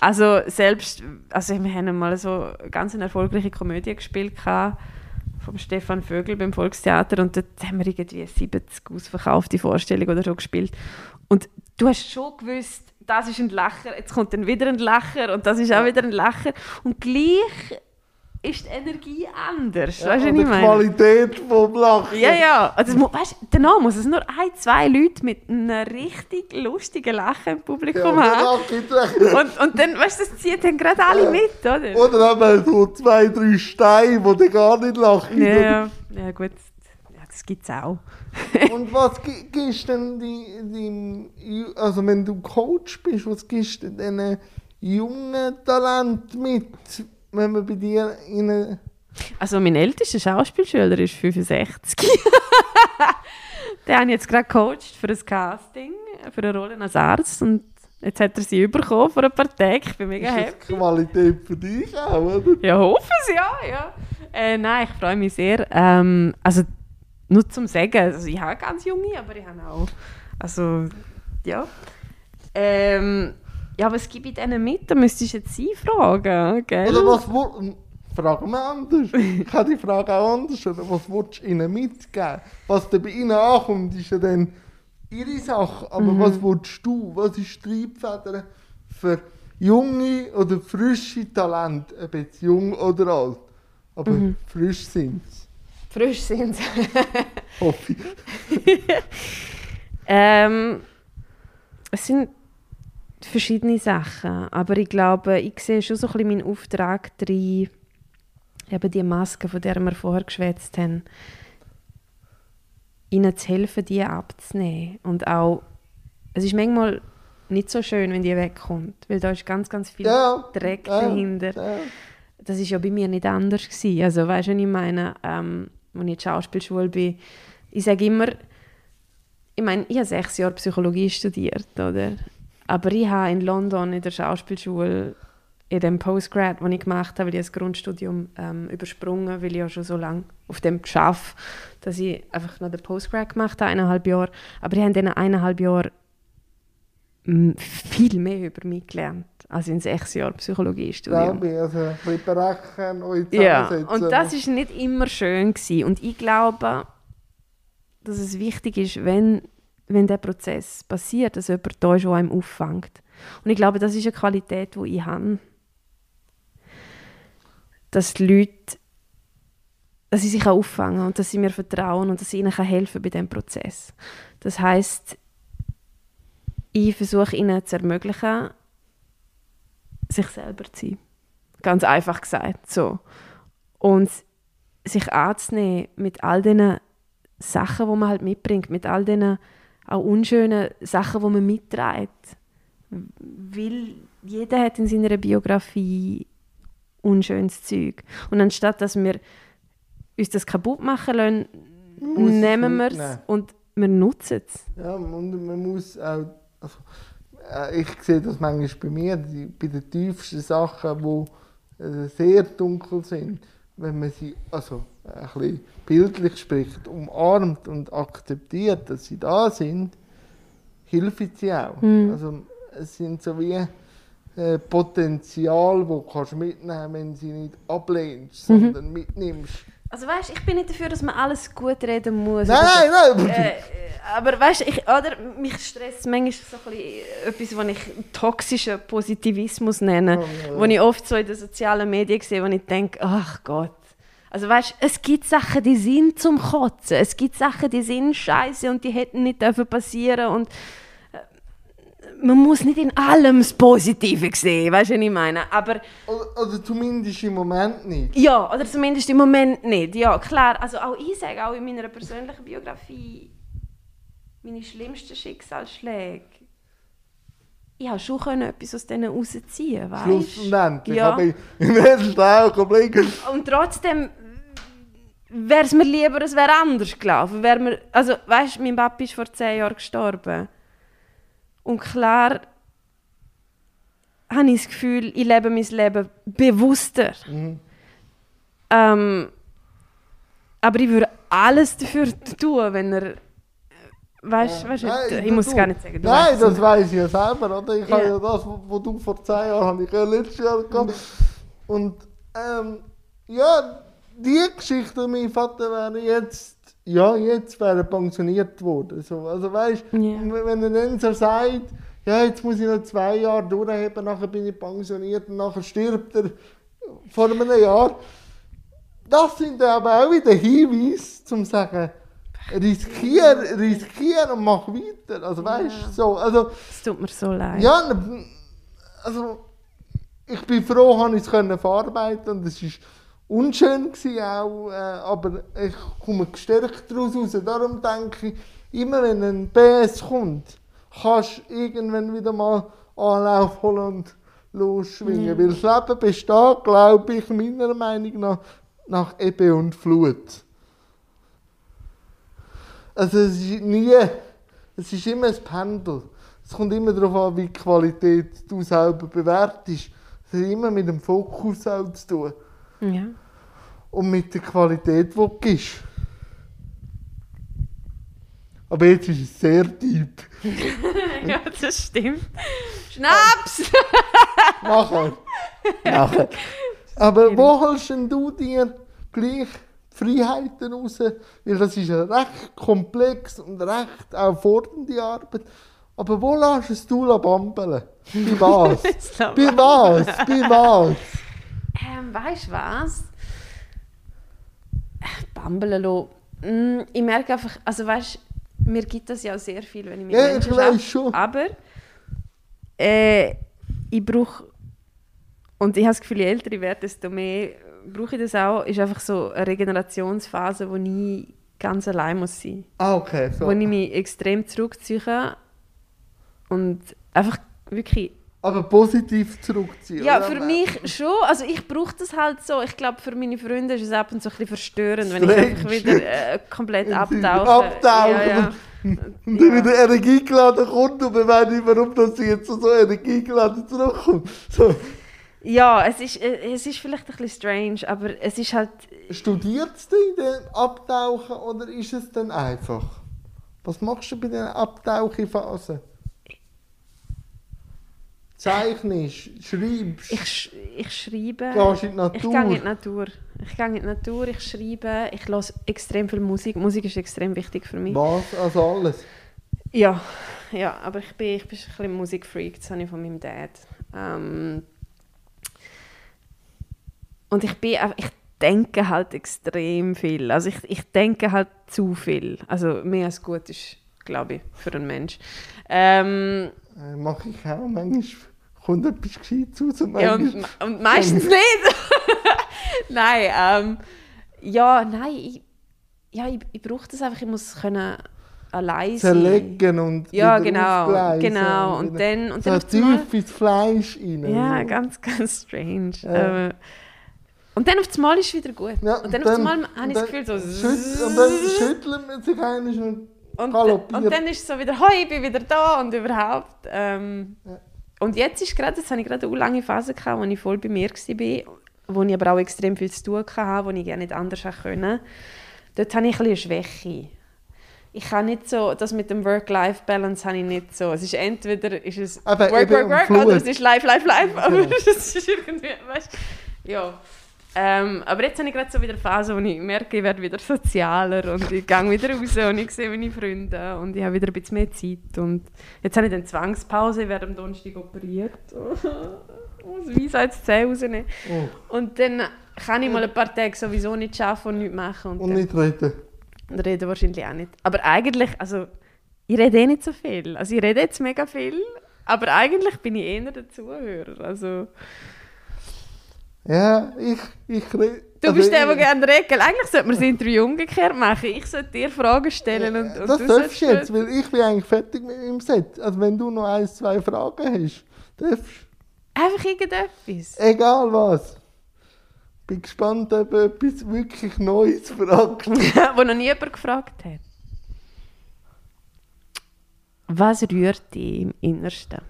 Also selbst, also wir haben mal so eine ganz erfolgreiche Komödie gespielt vom Stefan Vögel beim Volkstheater und dort haben wir irgendwie siebzig ausverkaufte Vorstellungen oder so gespielt. Und du hast schon gewusst, das ist ein Lacher, jetzt kommt dann wieder ein Lacher und das ist auch wieder ein Lacher. Und gleich ist die Energie anders. Ja, weißt du, was ich meine? Die Qualität vom Lachen. Ja, ja. Also, weißt, danach muss es nur ein, zwei Leute mit einem richtig lustigen Lachen im Publikum ja, haben. Und, und dann, weißt du, das zieht dann gerade alle ja. mit, oder? Oder haben wir so zwei, drei Steine, die dann gar nicht lachen. Ja, ja gut. Das gibt es auch. Und was g- gibst du denn deinem, also wenn du Coach bist, was gibst du diesen jungen Talent mit, wenn man bei dir in eine... Also mein ältester Schauspielschüler ist fünfundsechzig. Der hat jetzt gerade gecoacht für ein Casting, für eine Rolle als Arzt. Und jetzt hat er sie bekommen vor ein paar Tagen. Ich bin mega happy. Ist das die Qualität für dich auch, oder? Ja, hoffe es, ja. ja. Äh, nein, ich freue mich sehr. Ähm, also nur zum Sagen, also ich habe ganz junge, aber ich habe auch, also, ja. Ähm, ja, was gebe ich denen mit? Da müsstest du jetzt sie fragen, gell? Oder was wo- fragen wir anders. Ich kann die Frage auch anders. Oder was willst du ihnen mitgeben? Was da bei ihnen ankommt, ist ja dann ihre Sache. Aber mhm. was willst du? Was ist Treibfeder für junge oder frische Talente? Ob jetzt jung oder alt. Aber mhm. frisch sind sie. Frisch sind sie. Hoffe ich. ähm, es sind verschiedene Sachen, aber ich glaube, ich sehe schon so ein bisschen meinen Auftrag drin, eben die Maske, von der wir vorher geschwätzt haben, ihnen zu helfen, die abzunehmen. Und auch, es ist manchmal nicht so schön, wenn die wegkommt, weil da ist ganz, ganz viel ja, Dreck ja, dahinter. Ja. Das war ja bei mir nicht anders gewesen. Also weißt du, was ich meine? Ähm, als ich in der Schauspielschule bin, ich sage immer, ich meine, ich habe sechs Jahre Psychologie studiert, oder? Aber ich habe in London in der Schauspielschule, in dem Postgrad, den ich gemacht habe, weil ich das Grundstudium ähm, übersprungen, weil ich ja schon so lange auf dem arbeite, dass ich einfach noch den Postgrad gemacht habe, eineinhalb Jahre. Aber ich habe in diesen eineinhalb Jahren viel mehr über mich gelernt als in sechs Jahren Psychologiestudium. Ja, also ein bisschen berechnen, neu zusammensetzen. Und das war nicht immer schön gewesen. Und ich glaube, dass es wichtig ist, wenn, wenn dieser Prozess passiert, dass jemand da ist, der einem auffängt. Und ich glaube, das ist eine Qualität, die ich habe. Dass die Leute, dass ich sie auffangen kann und dass sie mir vertrauen und dass ich ihnen helfen kann bei diesem Prozess. Das heisst, ich versuche ihnen zu ermöglichen, sich selber zu sein. Ganz einfach gesagt. So. Und sich anzunehmen mit all diesen Sachen, die man halt mitbringt, mit all diesen auch unschönen Sachen, die man mitträgt. Weil jeder hat in seiner Biografie unschönes Zeug. Und anstatt, dass wir uns das kaputt machen lassen, muss nehmen wir es und wir nutzen es. Ja, und man muss auch... Also, ich sehe das manchmal bei mir, die, bei den tiefsten Sachen, die sehr dunkel sind, wenn man sie also ein bisschen bildlich spricht, umarmt und akzeptiert, dass sie da sind, hilft sie auch. Mhm. Also, es sind so wie äh, Potenzial, das du mitnehmen kannst, wenn sie nicht ablehnst, mhm. sondern mitnimmst. Also weißt, ich bin nicht dafür, dass man alles gut reden muss. Nein, also, nein, nein. Äh, aber weißt, ich, oder, mich stresst manchmal so ein bisschen etwas, was ich toxischen Positivismus nenne, oh, ja, ja. wo ich oft so in den sozialen Medien sehe, wo ich denke, ach Gott. Also weißt, es gibt Sachen, die sind zum Kotzen. Es gibt Sachen, die sind scheiße und die hätten nicht passieren dürfen. Und man muss nicht in allem das Positive sehen, weißt du, was ich meine? Aber oder, oder zumindest im Moment nicht. Ja, oder zumindest im Moment nicht, ja, klar. Also auch ich sage, auch in meiner persönlichen Biografie, meine schlimmsten Schicksalsschläge, ich konnte schon etwas aus denen rausziehen, weißt du? Schlussendlich, ja. Aber im ersten Teil komplett. Und trotzdem wäre es mir lieber, es wäre anders gelaufen. Wär mir, also, weißt du, mein Papi ist vor zehn Jahren gestorben. Und klar habe ich das Gefühl, ich lebe mein Leben bewusster. Mhm. Ähm, aber ich würde alles dafür tun, wenn er... Weißt, ja. weißt, Nein, ich, ich muss es gar nicht sagen. Du Nein, das weiss ich ja selber. Oder? Ich ja. habe ja das, was du vor zehn Jahren habe ich ja letztes Jahr gehabt. Und ähm, ja, die Geschichte, mein Vater wäre jetzt... Ja, jetzt wäre er pensioniert worden. So, also weißt, yeah. wenn er dann so sagt, ja, jetzt muss ich noch zwei Jahre durchheben, nachher bin ich pensioniert und nachher stirbt er vor einem Jahr. Das sind aber auch wieder Hinweise, um zu sagen, riskiere, riskiere und mach weiter. Also weißt, yeah. so, also, das tut mir so leid. Ja, also ich bin froh, dass ich es verarbeiten konnte. Unschön war auch, äh, aber ich komme gestärkt daraus raus. Darum denke ich, immer wenn ein B S kommt, kannst du irgendwann wieder mal Anlauf holen und losschwingen. Ja. Weil das Leben besteht, glaube ich, meiner Meinung nach, nach Ebbe und Flut. Also es ist nie, es ist immer ein Pendel. Es kommt immer darauf an, wie die Qualität du selber bewertest. Es hat immer mit dem Fokus auch zu tun. Ja. Und mit der Qualität, die du gibst. Aber jetzt ist es sehr tief. Ja, das stimmt. Schnaps! Nachher. Nachher. Aber wo holst denn du dir gleich Freiheiten raus? Weil das ist eine recht komplex und recht auch fordernde Arbeit. Aber wo lässt es du bambeln? Bei was? Bei was? Bei was? Ähm, weißt du was? Bambeln lassen. Ich merke einfach, also weißt, mir gibt das ja auch sehr viel, wenn ich mit ja, Menschen arbeite. Schon. Aber äh, ich brauche, und ich habe das Gefühl, je älter ich werde, desto mehr brauche ich das auch, ist einfach so eine Regenerationsphase, wo ich ganz allein muss sein. Ah, okay. So. Wo ich mich extrem zurückziehe und einfach wirklich... Aber positiv zurückziehen. Ja, oder? Für mich schon. Also ich brauche das halt so. Ich glaube, für meine Freunde ist es ab und zu ein bisschen verstörend, wenn Strange. Ich wieder äh, komplett abtauche. Abtauchen ja, ja. und, und ja. dann wieder energiegeladen kommt und man weiß nicht, warum das jetzt so energiegeladen zurückkommt. So. Ja, es ist, es ist vielleicht ein bisschen strange, aber es ist halt... Studierst du in dem Abtauchen oder ist es dann einfach? Was machst du bei den Abtauchphasen? Zeichnest, schreibst. Ich, ich schreibe. Gehst in die Natur. Ich gehe in die Natur. Ich gehe in die Natur, ich schreibe, ich höre extrem viel Musik. Musik ist extrem wichtig für mich. Was? Also alles? Ja, ja aber ich bin, ich bin ein bisschen Musikfreak, das habe ich von meinem Dad. Ähm, und ich, bin, ich denke halt extrem viel. Also ich, ich denke halt zu viel. Also mehr als gut ist, glaube ich, für einen Menschen. Ähm, Äh, mache ich auch. Manchmal kommt etwas Gescheites raus. Und, ja, und, und meistens nicht. Nein, ähm, ja, nein, ich, ja, ich, ich brauche das einfach. Ich muss können allein sein. Zerlegen und ja, genau, genau. Und, und dann, und so dann tief ins Fleisch rein. Ja, ganz, ganz strange. Ja. Ähm, und dann auf das Mal ist es wieder gut. Ja, und, und dann, dann auf das Mal habe ich das Gefühl so... Schüt- und dann schüttelt man sich eigentlich und... Und, und dann ist es so wieder, hey, ich bin wieder da und überhaupt. Ähm, ja. Und jetzt ist gerade, jetzt habe ich gerade eine lange Phase gehabt, wo ich voll bei mir war. wo ich aber auch extrem viel zu tun hatte, wo ich gerne nicht anders konnte. Dort habe ich ein bisschen eine Schwäche. Ich kann nicht so, das mit dem Work-Life-Balance habe ich nicht so. Es ist entweder ist es aber Work, Work, Work, Fluid. Oder es ist Life, Life, Life. Aber ja. Das ist irgendwie, weißt du, ja. Ähm, aber jetzt habe ich gerade so wieder eine Phase, wo ich merke, ich werde wieder sozialer und ich gehe wieder raus und ich sehe meine Freunde und ich habe wieder ein bisschen mehr Zeit. Und jetzt habe ich eine Zwangspause, ich werde am Donnerstag operiert. Oh, das Weisheitszähne rausnehmen. Oh. Und dann kann ich mal ein paar Tage sowieso nicht arbeiten und nichts machen. Und, und nicht reden. Und reden wahrscheinlich auch nicht. Aber eigentlich, also ich rede eh nicht so viel. Also ich rede jetzt mega viel, aber eigentlich bin ich eher der Zuhörer. Also... Ja, ich, ich rede. Du bist der, der gerne redet. Eigentlich sollte man das Interview umgekehrt machen. Ich sollte dir Fragen stellen. Und, und das du darfst du jetzt, weil ich bin eigentlich fertig mit meinem Set. Also wenn du noch ein, zwei Fragen hast, darfst du. Einfach irgendetwas? Egal was. Ich bin gespannt, ob etwas wirklich Neues fragt. Wo noch nie jemand gefragt hat. Was rührt dich im Innersten?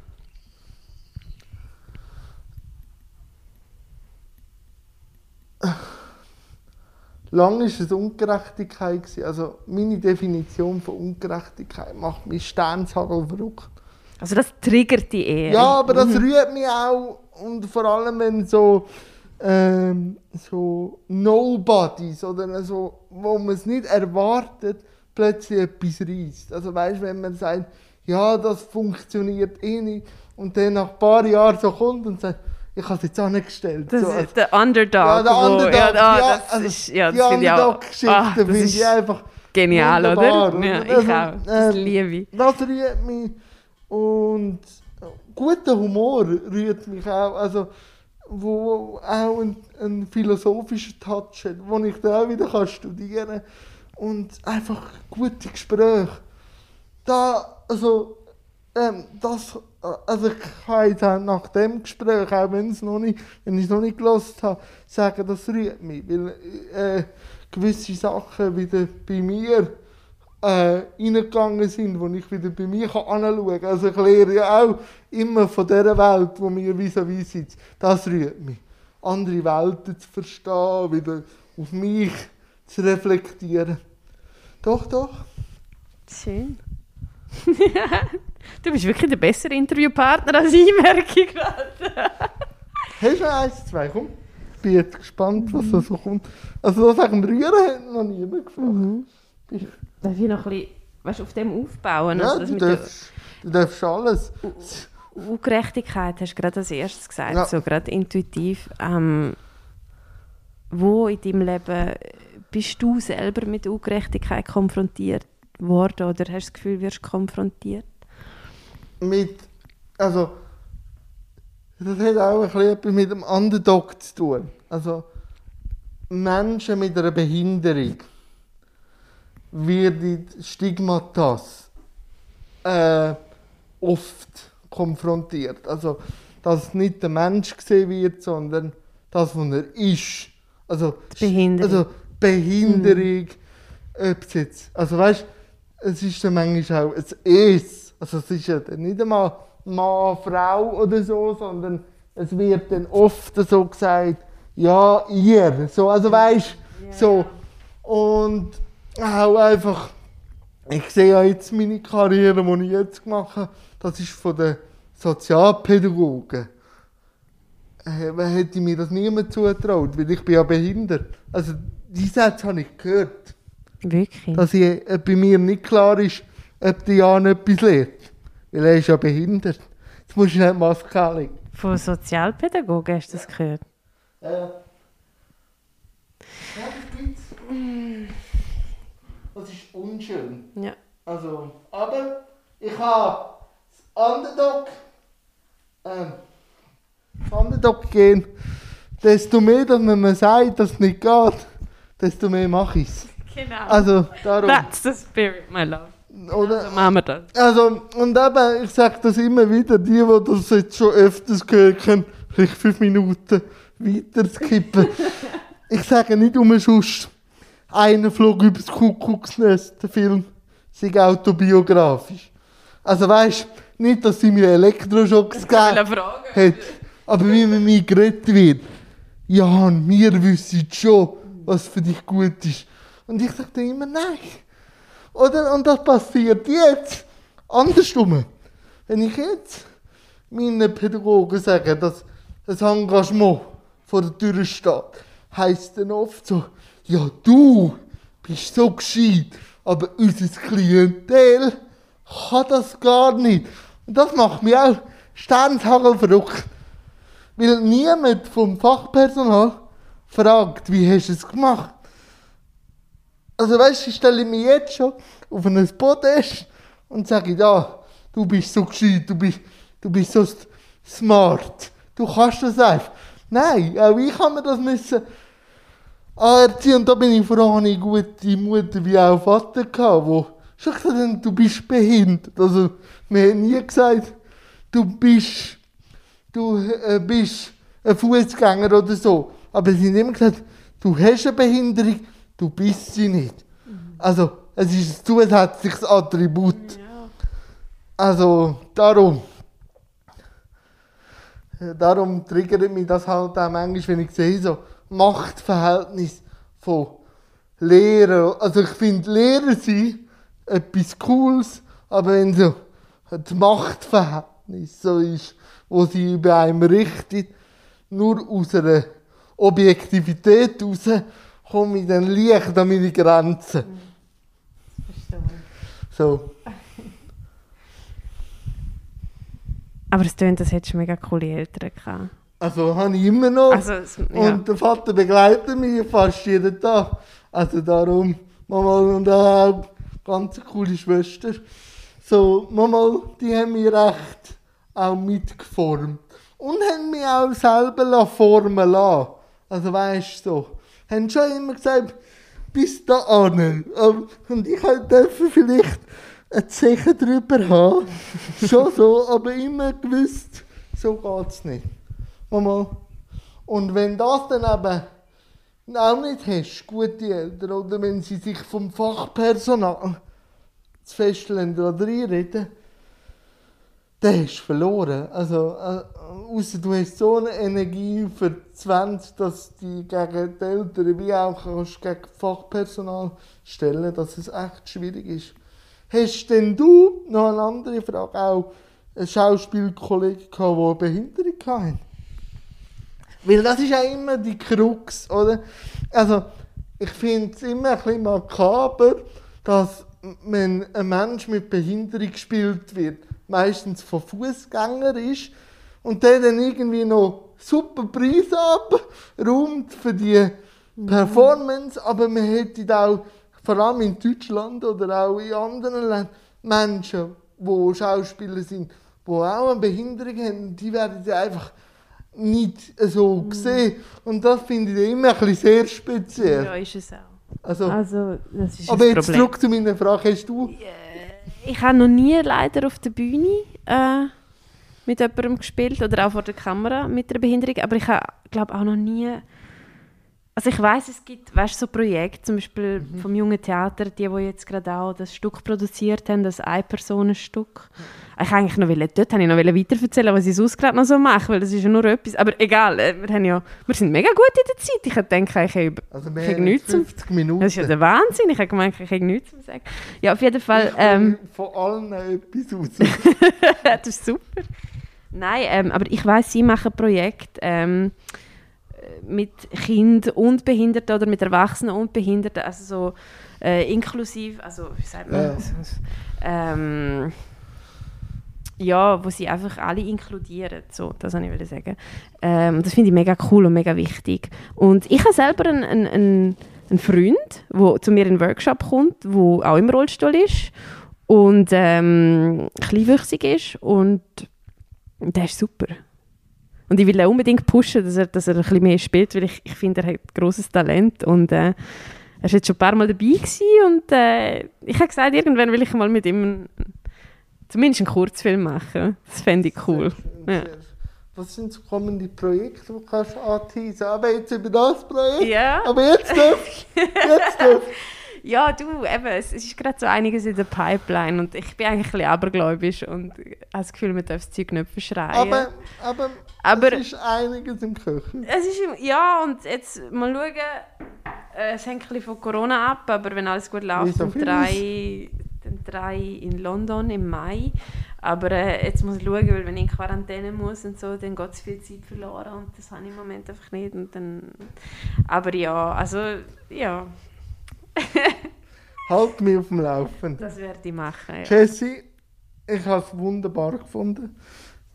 Lange war es Ungerechtigkeit. Also meine Definition von Ungerechtigkeit macht mich sternhaarl verrückt. Also das triggert dich eher? Ja, aber das rührt mich auch. Und vor allem, wenn so, ähm, so Nobodies, oder so, wo man es nicht erwartet, plötzlich etwas reisst. Also weißt, wenn man sagt, ja, das funktioniert eh nicht, und dann nach ein paar Jahren so kommt und sagt, ich habe es jetzt angestellt. Das so, also, ist der Underdog. Ja, der Underdog. Wo, ja, da, ja, das also, ist, ja, das die Underdog-Geschichte ah, finde ich einfach genial, wunderbar. Oder? Ja, und, ich also, auch. Das ähm, liebe ich. Das rührt mich. Und guter Humor rührt mich auch. Also, wo auch ein, ein philosophischer Touch hat, wo ich da auch wieder studieren kann. Und einfach gute Gespräche. Da, also, ähm, das... Also ich kann jetzt nach dem Gespräch, auch wenn ich es noch nicht, nicht gehört habe, sagen, das rührt mich. Weil äh, gewisse Sachen wieder bei mir äh, reingegangen sind, die ich wieder bei mir anschauen kann. Also ich lehre ja auch immer von dieser Welt, die mir vis-à-vis sitzt. Das rührt mich. Andere Welten zu verstehen, wieder auf mich zu reflektieren. Doch, doch. Schön. Du bist wirklich der bessere Interviewpartner als ich, merke ich gerade. Hast du noch eins, zwei? Komm. Ich bin jetzt gespannt, was da so kommt. Also das sagen, Rühren hat noch niemand gefragt. Mhm. Darf ich noch ein bisschen, weißt, auf dem aufbauen? Ja, also, das du, mit darfst, der... du darfst alles. Ungerechtigkeit hast du gerade als erstes gesagt, ja. So gerade intuitiv. Ähm, wo in deinem Leben bist du selber mit Ungerechtigkeit konfrontiert worden oder hast du das Gefühl, wirst du konfrontiert? Mit, also, das hat auch etwas mit dem Underdog zu tun. Also, Menschen mit einer Behinderung werden Stigmatas äh, oft konfrontiert. Also, dass nicht der Mensch gesehen wird, sondern das, was er ist. Also, Behinderung. Also, Behinderung, mhm. Ob es jetzt, also weißt, es ist dann manchmal auch ein Es. Also es ist ja nicht einmal Mann, Frau oder so, sondern es wird dann oft so gesagt, ja, ihr. So, also weisst du, yeah. So. Und auch einfach, ich sehe ja jetzt meine Karriere, die ich jetzt gemacht habe, das ist von den Sozialpädagogen. Hätte mir das niemand zugetraut, weil ich bin ja behindert. Also diese Sätze habe ich gehört. Wirklich? Dass ich, bei mir nicht klar ist, ob der Jan etwas lehrt. Weil er ist ja behindert. Jetzt musst du nicht die Maske anlegen. Von Sozialpädagogen hast du das gehört? Ja. Ja, ja das gibt's. Das ist unschön. Ja. Also, aber ich habe das Underdog, ähm, das Underdog-Gen. Desto mehr, dass man mir sagt, dass es nicht geht, desto mehr mache ich es. Genau. Also, darum. That's the spirit, my love. Oder? Also machen wir das. Also, und eben, ich sage das immer wieder, die, die das jetzt schon öfters gehört haben, vielleicht fünf Minuten weiter skippen. Ich sage nicht umsonst, einer flog übers Kuckucksnest, der Film, sei autobiografisch. Also weisst du, nicht, dass sie mir Elektroschocks gegeben hat, aber wie man mich gerettet wird. ja, und wir wissen schon, was für dich gut ist. Und ich sage dann immer, nein. Oder? Und das passiert jetzt. Andersrum. Wenn ich jetzt meinen Pädagogen sage, dass ein Engagement vor der Tür steht, heisst dann oft so, ja, du bist so gescheit, aber unser Klientel kann das gar nicht. Und das macht mich auch sternshagel verrückt. Weil niemand vom Fachpersonal fragt, wie hast du es gemacht? Also weißt du, ich stelle mich jetzt schon auf einen Podest und sage, ja, du bist so gescheit, du bist, du bist so smart, du kannst das einfach. Nein, auch ich habe mir das müssen anerziehen. Und da bin ich vor allem eine gute Mutter wie auch Vater gehabt, wo schon gesagt hat, du bist behindert. Also wir haben nie gesagt, du bist, du äh, bist ein Fußgänger oder so. Aber sie haben immer gesagt, du hast eine Behinderung, du bist sie nicht. Mhm. Also es ist ein zusätzliches Attribut. Ja. Also darum. Darum triggert mich das halt auch manchmal, wenn ich sehe, so Machtverhältnis von Lehrern. Also ich finde, Lehrer sind etwas Cooles, aber wenn so das Machtverhältnis so ist, wo sie über einem richtet, nur aus einer Objektivität heraus, komme ich dann leicht an meine Grenzen. So. Aber es tönt, das hättest du mega coole Eltern gehabt. Also habe ich immer noch. Also, es, ja. Und der Vater begleitet mich fast jeden Tag. Also darum, manchmal und auch ganz coole Schwester. So, manchmal, die haben mich recht auch mitgeformt. Und haben mich auch selber formen lassen. Also weißt du, so. Haben schon immer gesagt, bis dahin. Und ich durfte vielleicht ein Zeichen drüber haben, schon so, aber immer gewusst, so geht es nicht. Und wenn das dann eben auch nicht hast, gute Eltern, oder wenn sie sich vom Fachpersonal zu festlassen oder reinreden, dann hast du verloren. Also, äh, ausser du hast so eine Energie für zwanzig, dass du gegen die Eltern wie auch kannst, gegen Fachpersonal stellen, dass es echt schwierig ist. Hast denn du noch eine andere Frage, auch einen Schauspielkollegen gehabt, der eine Behinderung hatte? Weil das ist ja immer die Krux, oder? Also, ich finde es immer ein bisschen makaber, dass wenn ein Mensch mit Behinderung gespielt wird, meistens von Fußgängern ist und der dann irgendwie noch super Preise abräumt für die Performance, aber man hätte auch vor allem in Deutschland oder auch in anderen Ländern Menschen, die Schauspieler sind, die auch eine Behinderung haben, die werden sie einfach nicht so gesehen. Und das finde ich immer ein bisschen sehr speziell. Ja, ist es auch. Also, also, das ist aber das jetzt Problem. Zurück zu meiner Frage. Hast du? Ich habe noch nie leider auf der Bühne äh, mit jemandem gespielt oder auch vor der Kamera mit einer Behinderung, aber ich habe, glaube auch noch nie... Also ich weiss, es gibt, weißt, so Projekte, zum Beispiel mhm. vom Jungen Theater, die, die jetzt gerade auch das Stück produziert haben, das Ein-Personen-Stück. Mhm. Ich eigentlich noch wollte, dort wollte ich noch weiterverzählen, was ich sonst gerade noch so mache, weil das ist ja nur etwas. Aber egal, wir, haben ja, wir sind mega gut in der Zeit. Ich habe gedacht, ich habe, also ich habe nichts zu sagen. Das ist ja der Wahnsinn, ich habe gemeint, ich habe nichts zu sagen. Ja, auf jeden Fall... Ich ähm, von allen etwas raus. Das ist super. Nein, ähm, aber ich weiss, sie machen Projekte... Ähm, mit Kind und Behinderten oder mit Erwachsenen und Behinderten, also so äh, inklusiv, also wie sagt man ja. Ähm, ja, wo sie einfach alle inkludieren, so, das wollte ich sagen. Ähm, das finde ich mega cool und mega wichtig. Und ich habe selber einen, einen, einen Freund, der zu mir in einen Workshop kommt, der auch im Rollstuhl ist und ähm, kleinwüchsig ist und der ist super. Und ich will ihn unbedingt pushen, dass er, dass er ein bisschen mehr spielt, weil ich, ich finde, er hat grosses Talent. Und äh, er war jetzt schon ein paar Mal dabei gewesen und äh, ich habe gesagt, irgendwann will ich mal mit ihm einen, zumindest einen Kurzfilm machen. Das fände ich cool. Sehr, sehr. Ja. Was sind so kommende Projekte, die du anteasen kannst? Aber jetzt über das Projekt? Ja. Aber jetzt darfst du. Jetzt darfst. Ja, du, eben, es ist gerade so einiges in der Pipeline und ich bin eigentlich ein bisschen abergläubisch und habe das Gefühl, man darf das Zeug nicht verschreien. Aber, aber, aber es ist einiges im Köchen. Es ist, ja, und jetzt mal schauen, es hängt ein bisschen von Corona ab, aber wenn alles gut läuft, so dann drei, drei in London im Mai. Aber äh, jetzt muss ich schauen, weil wenn ich in Quarantäne muss und so, dann geht es viel Zeit verloren und das habe ich im Moment einfach nicht. Und dann, aber ja, also ja. Halt mich auf dem Laufenden. Das werde ich machen, ja. Jessie, ich habe es wunderbar gefunden.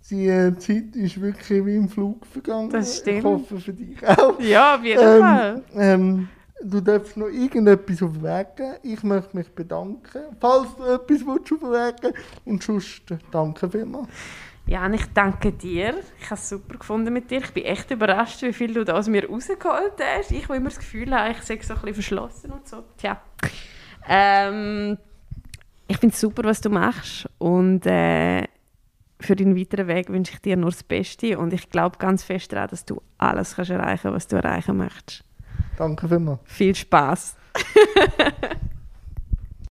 Die äh, Zeit ist wirklich wie im Flug vergangen. Das stimmt. Ich hoffe für dich auch. Ja, auf jeden ähm, Fall. Ähm, Du darfst noch irgendetwas auf den Weg geben. Ich möchte mich bedanken, falls du etwas willst, auf den Weg geben willst. Und sonst danke vielmals. Ja, ich danke dir. Ich habe es super gefunden mit dir. Ich bin echt überrascht, wie viel du da aus mir rausgeholt hast. Ich, wo immer das Gefühl habe, ich sei so ein bisschen verschlossen und so. Tja. Ähm, ich finde es super, was du machst. Und äh, für deinen weiteren Weg wünsche ich dir nur das Beste. Und ich glaube ganz fest daran, dass du alles kannst erreichen, was du erreichen möchtest. Danke vielmals. Viel Spaß.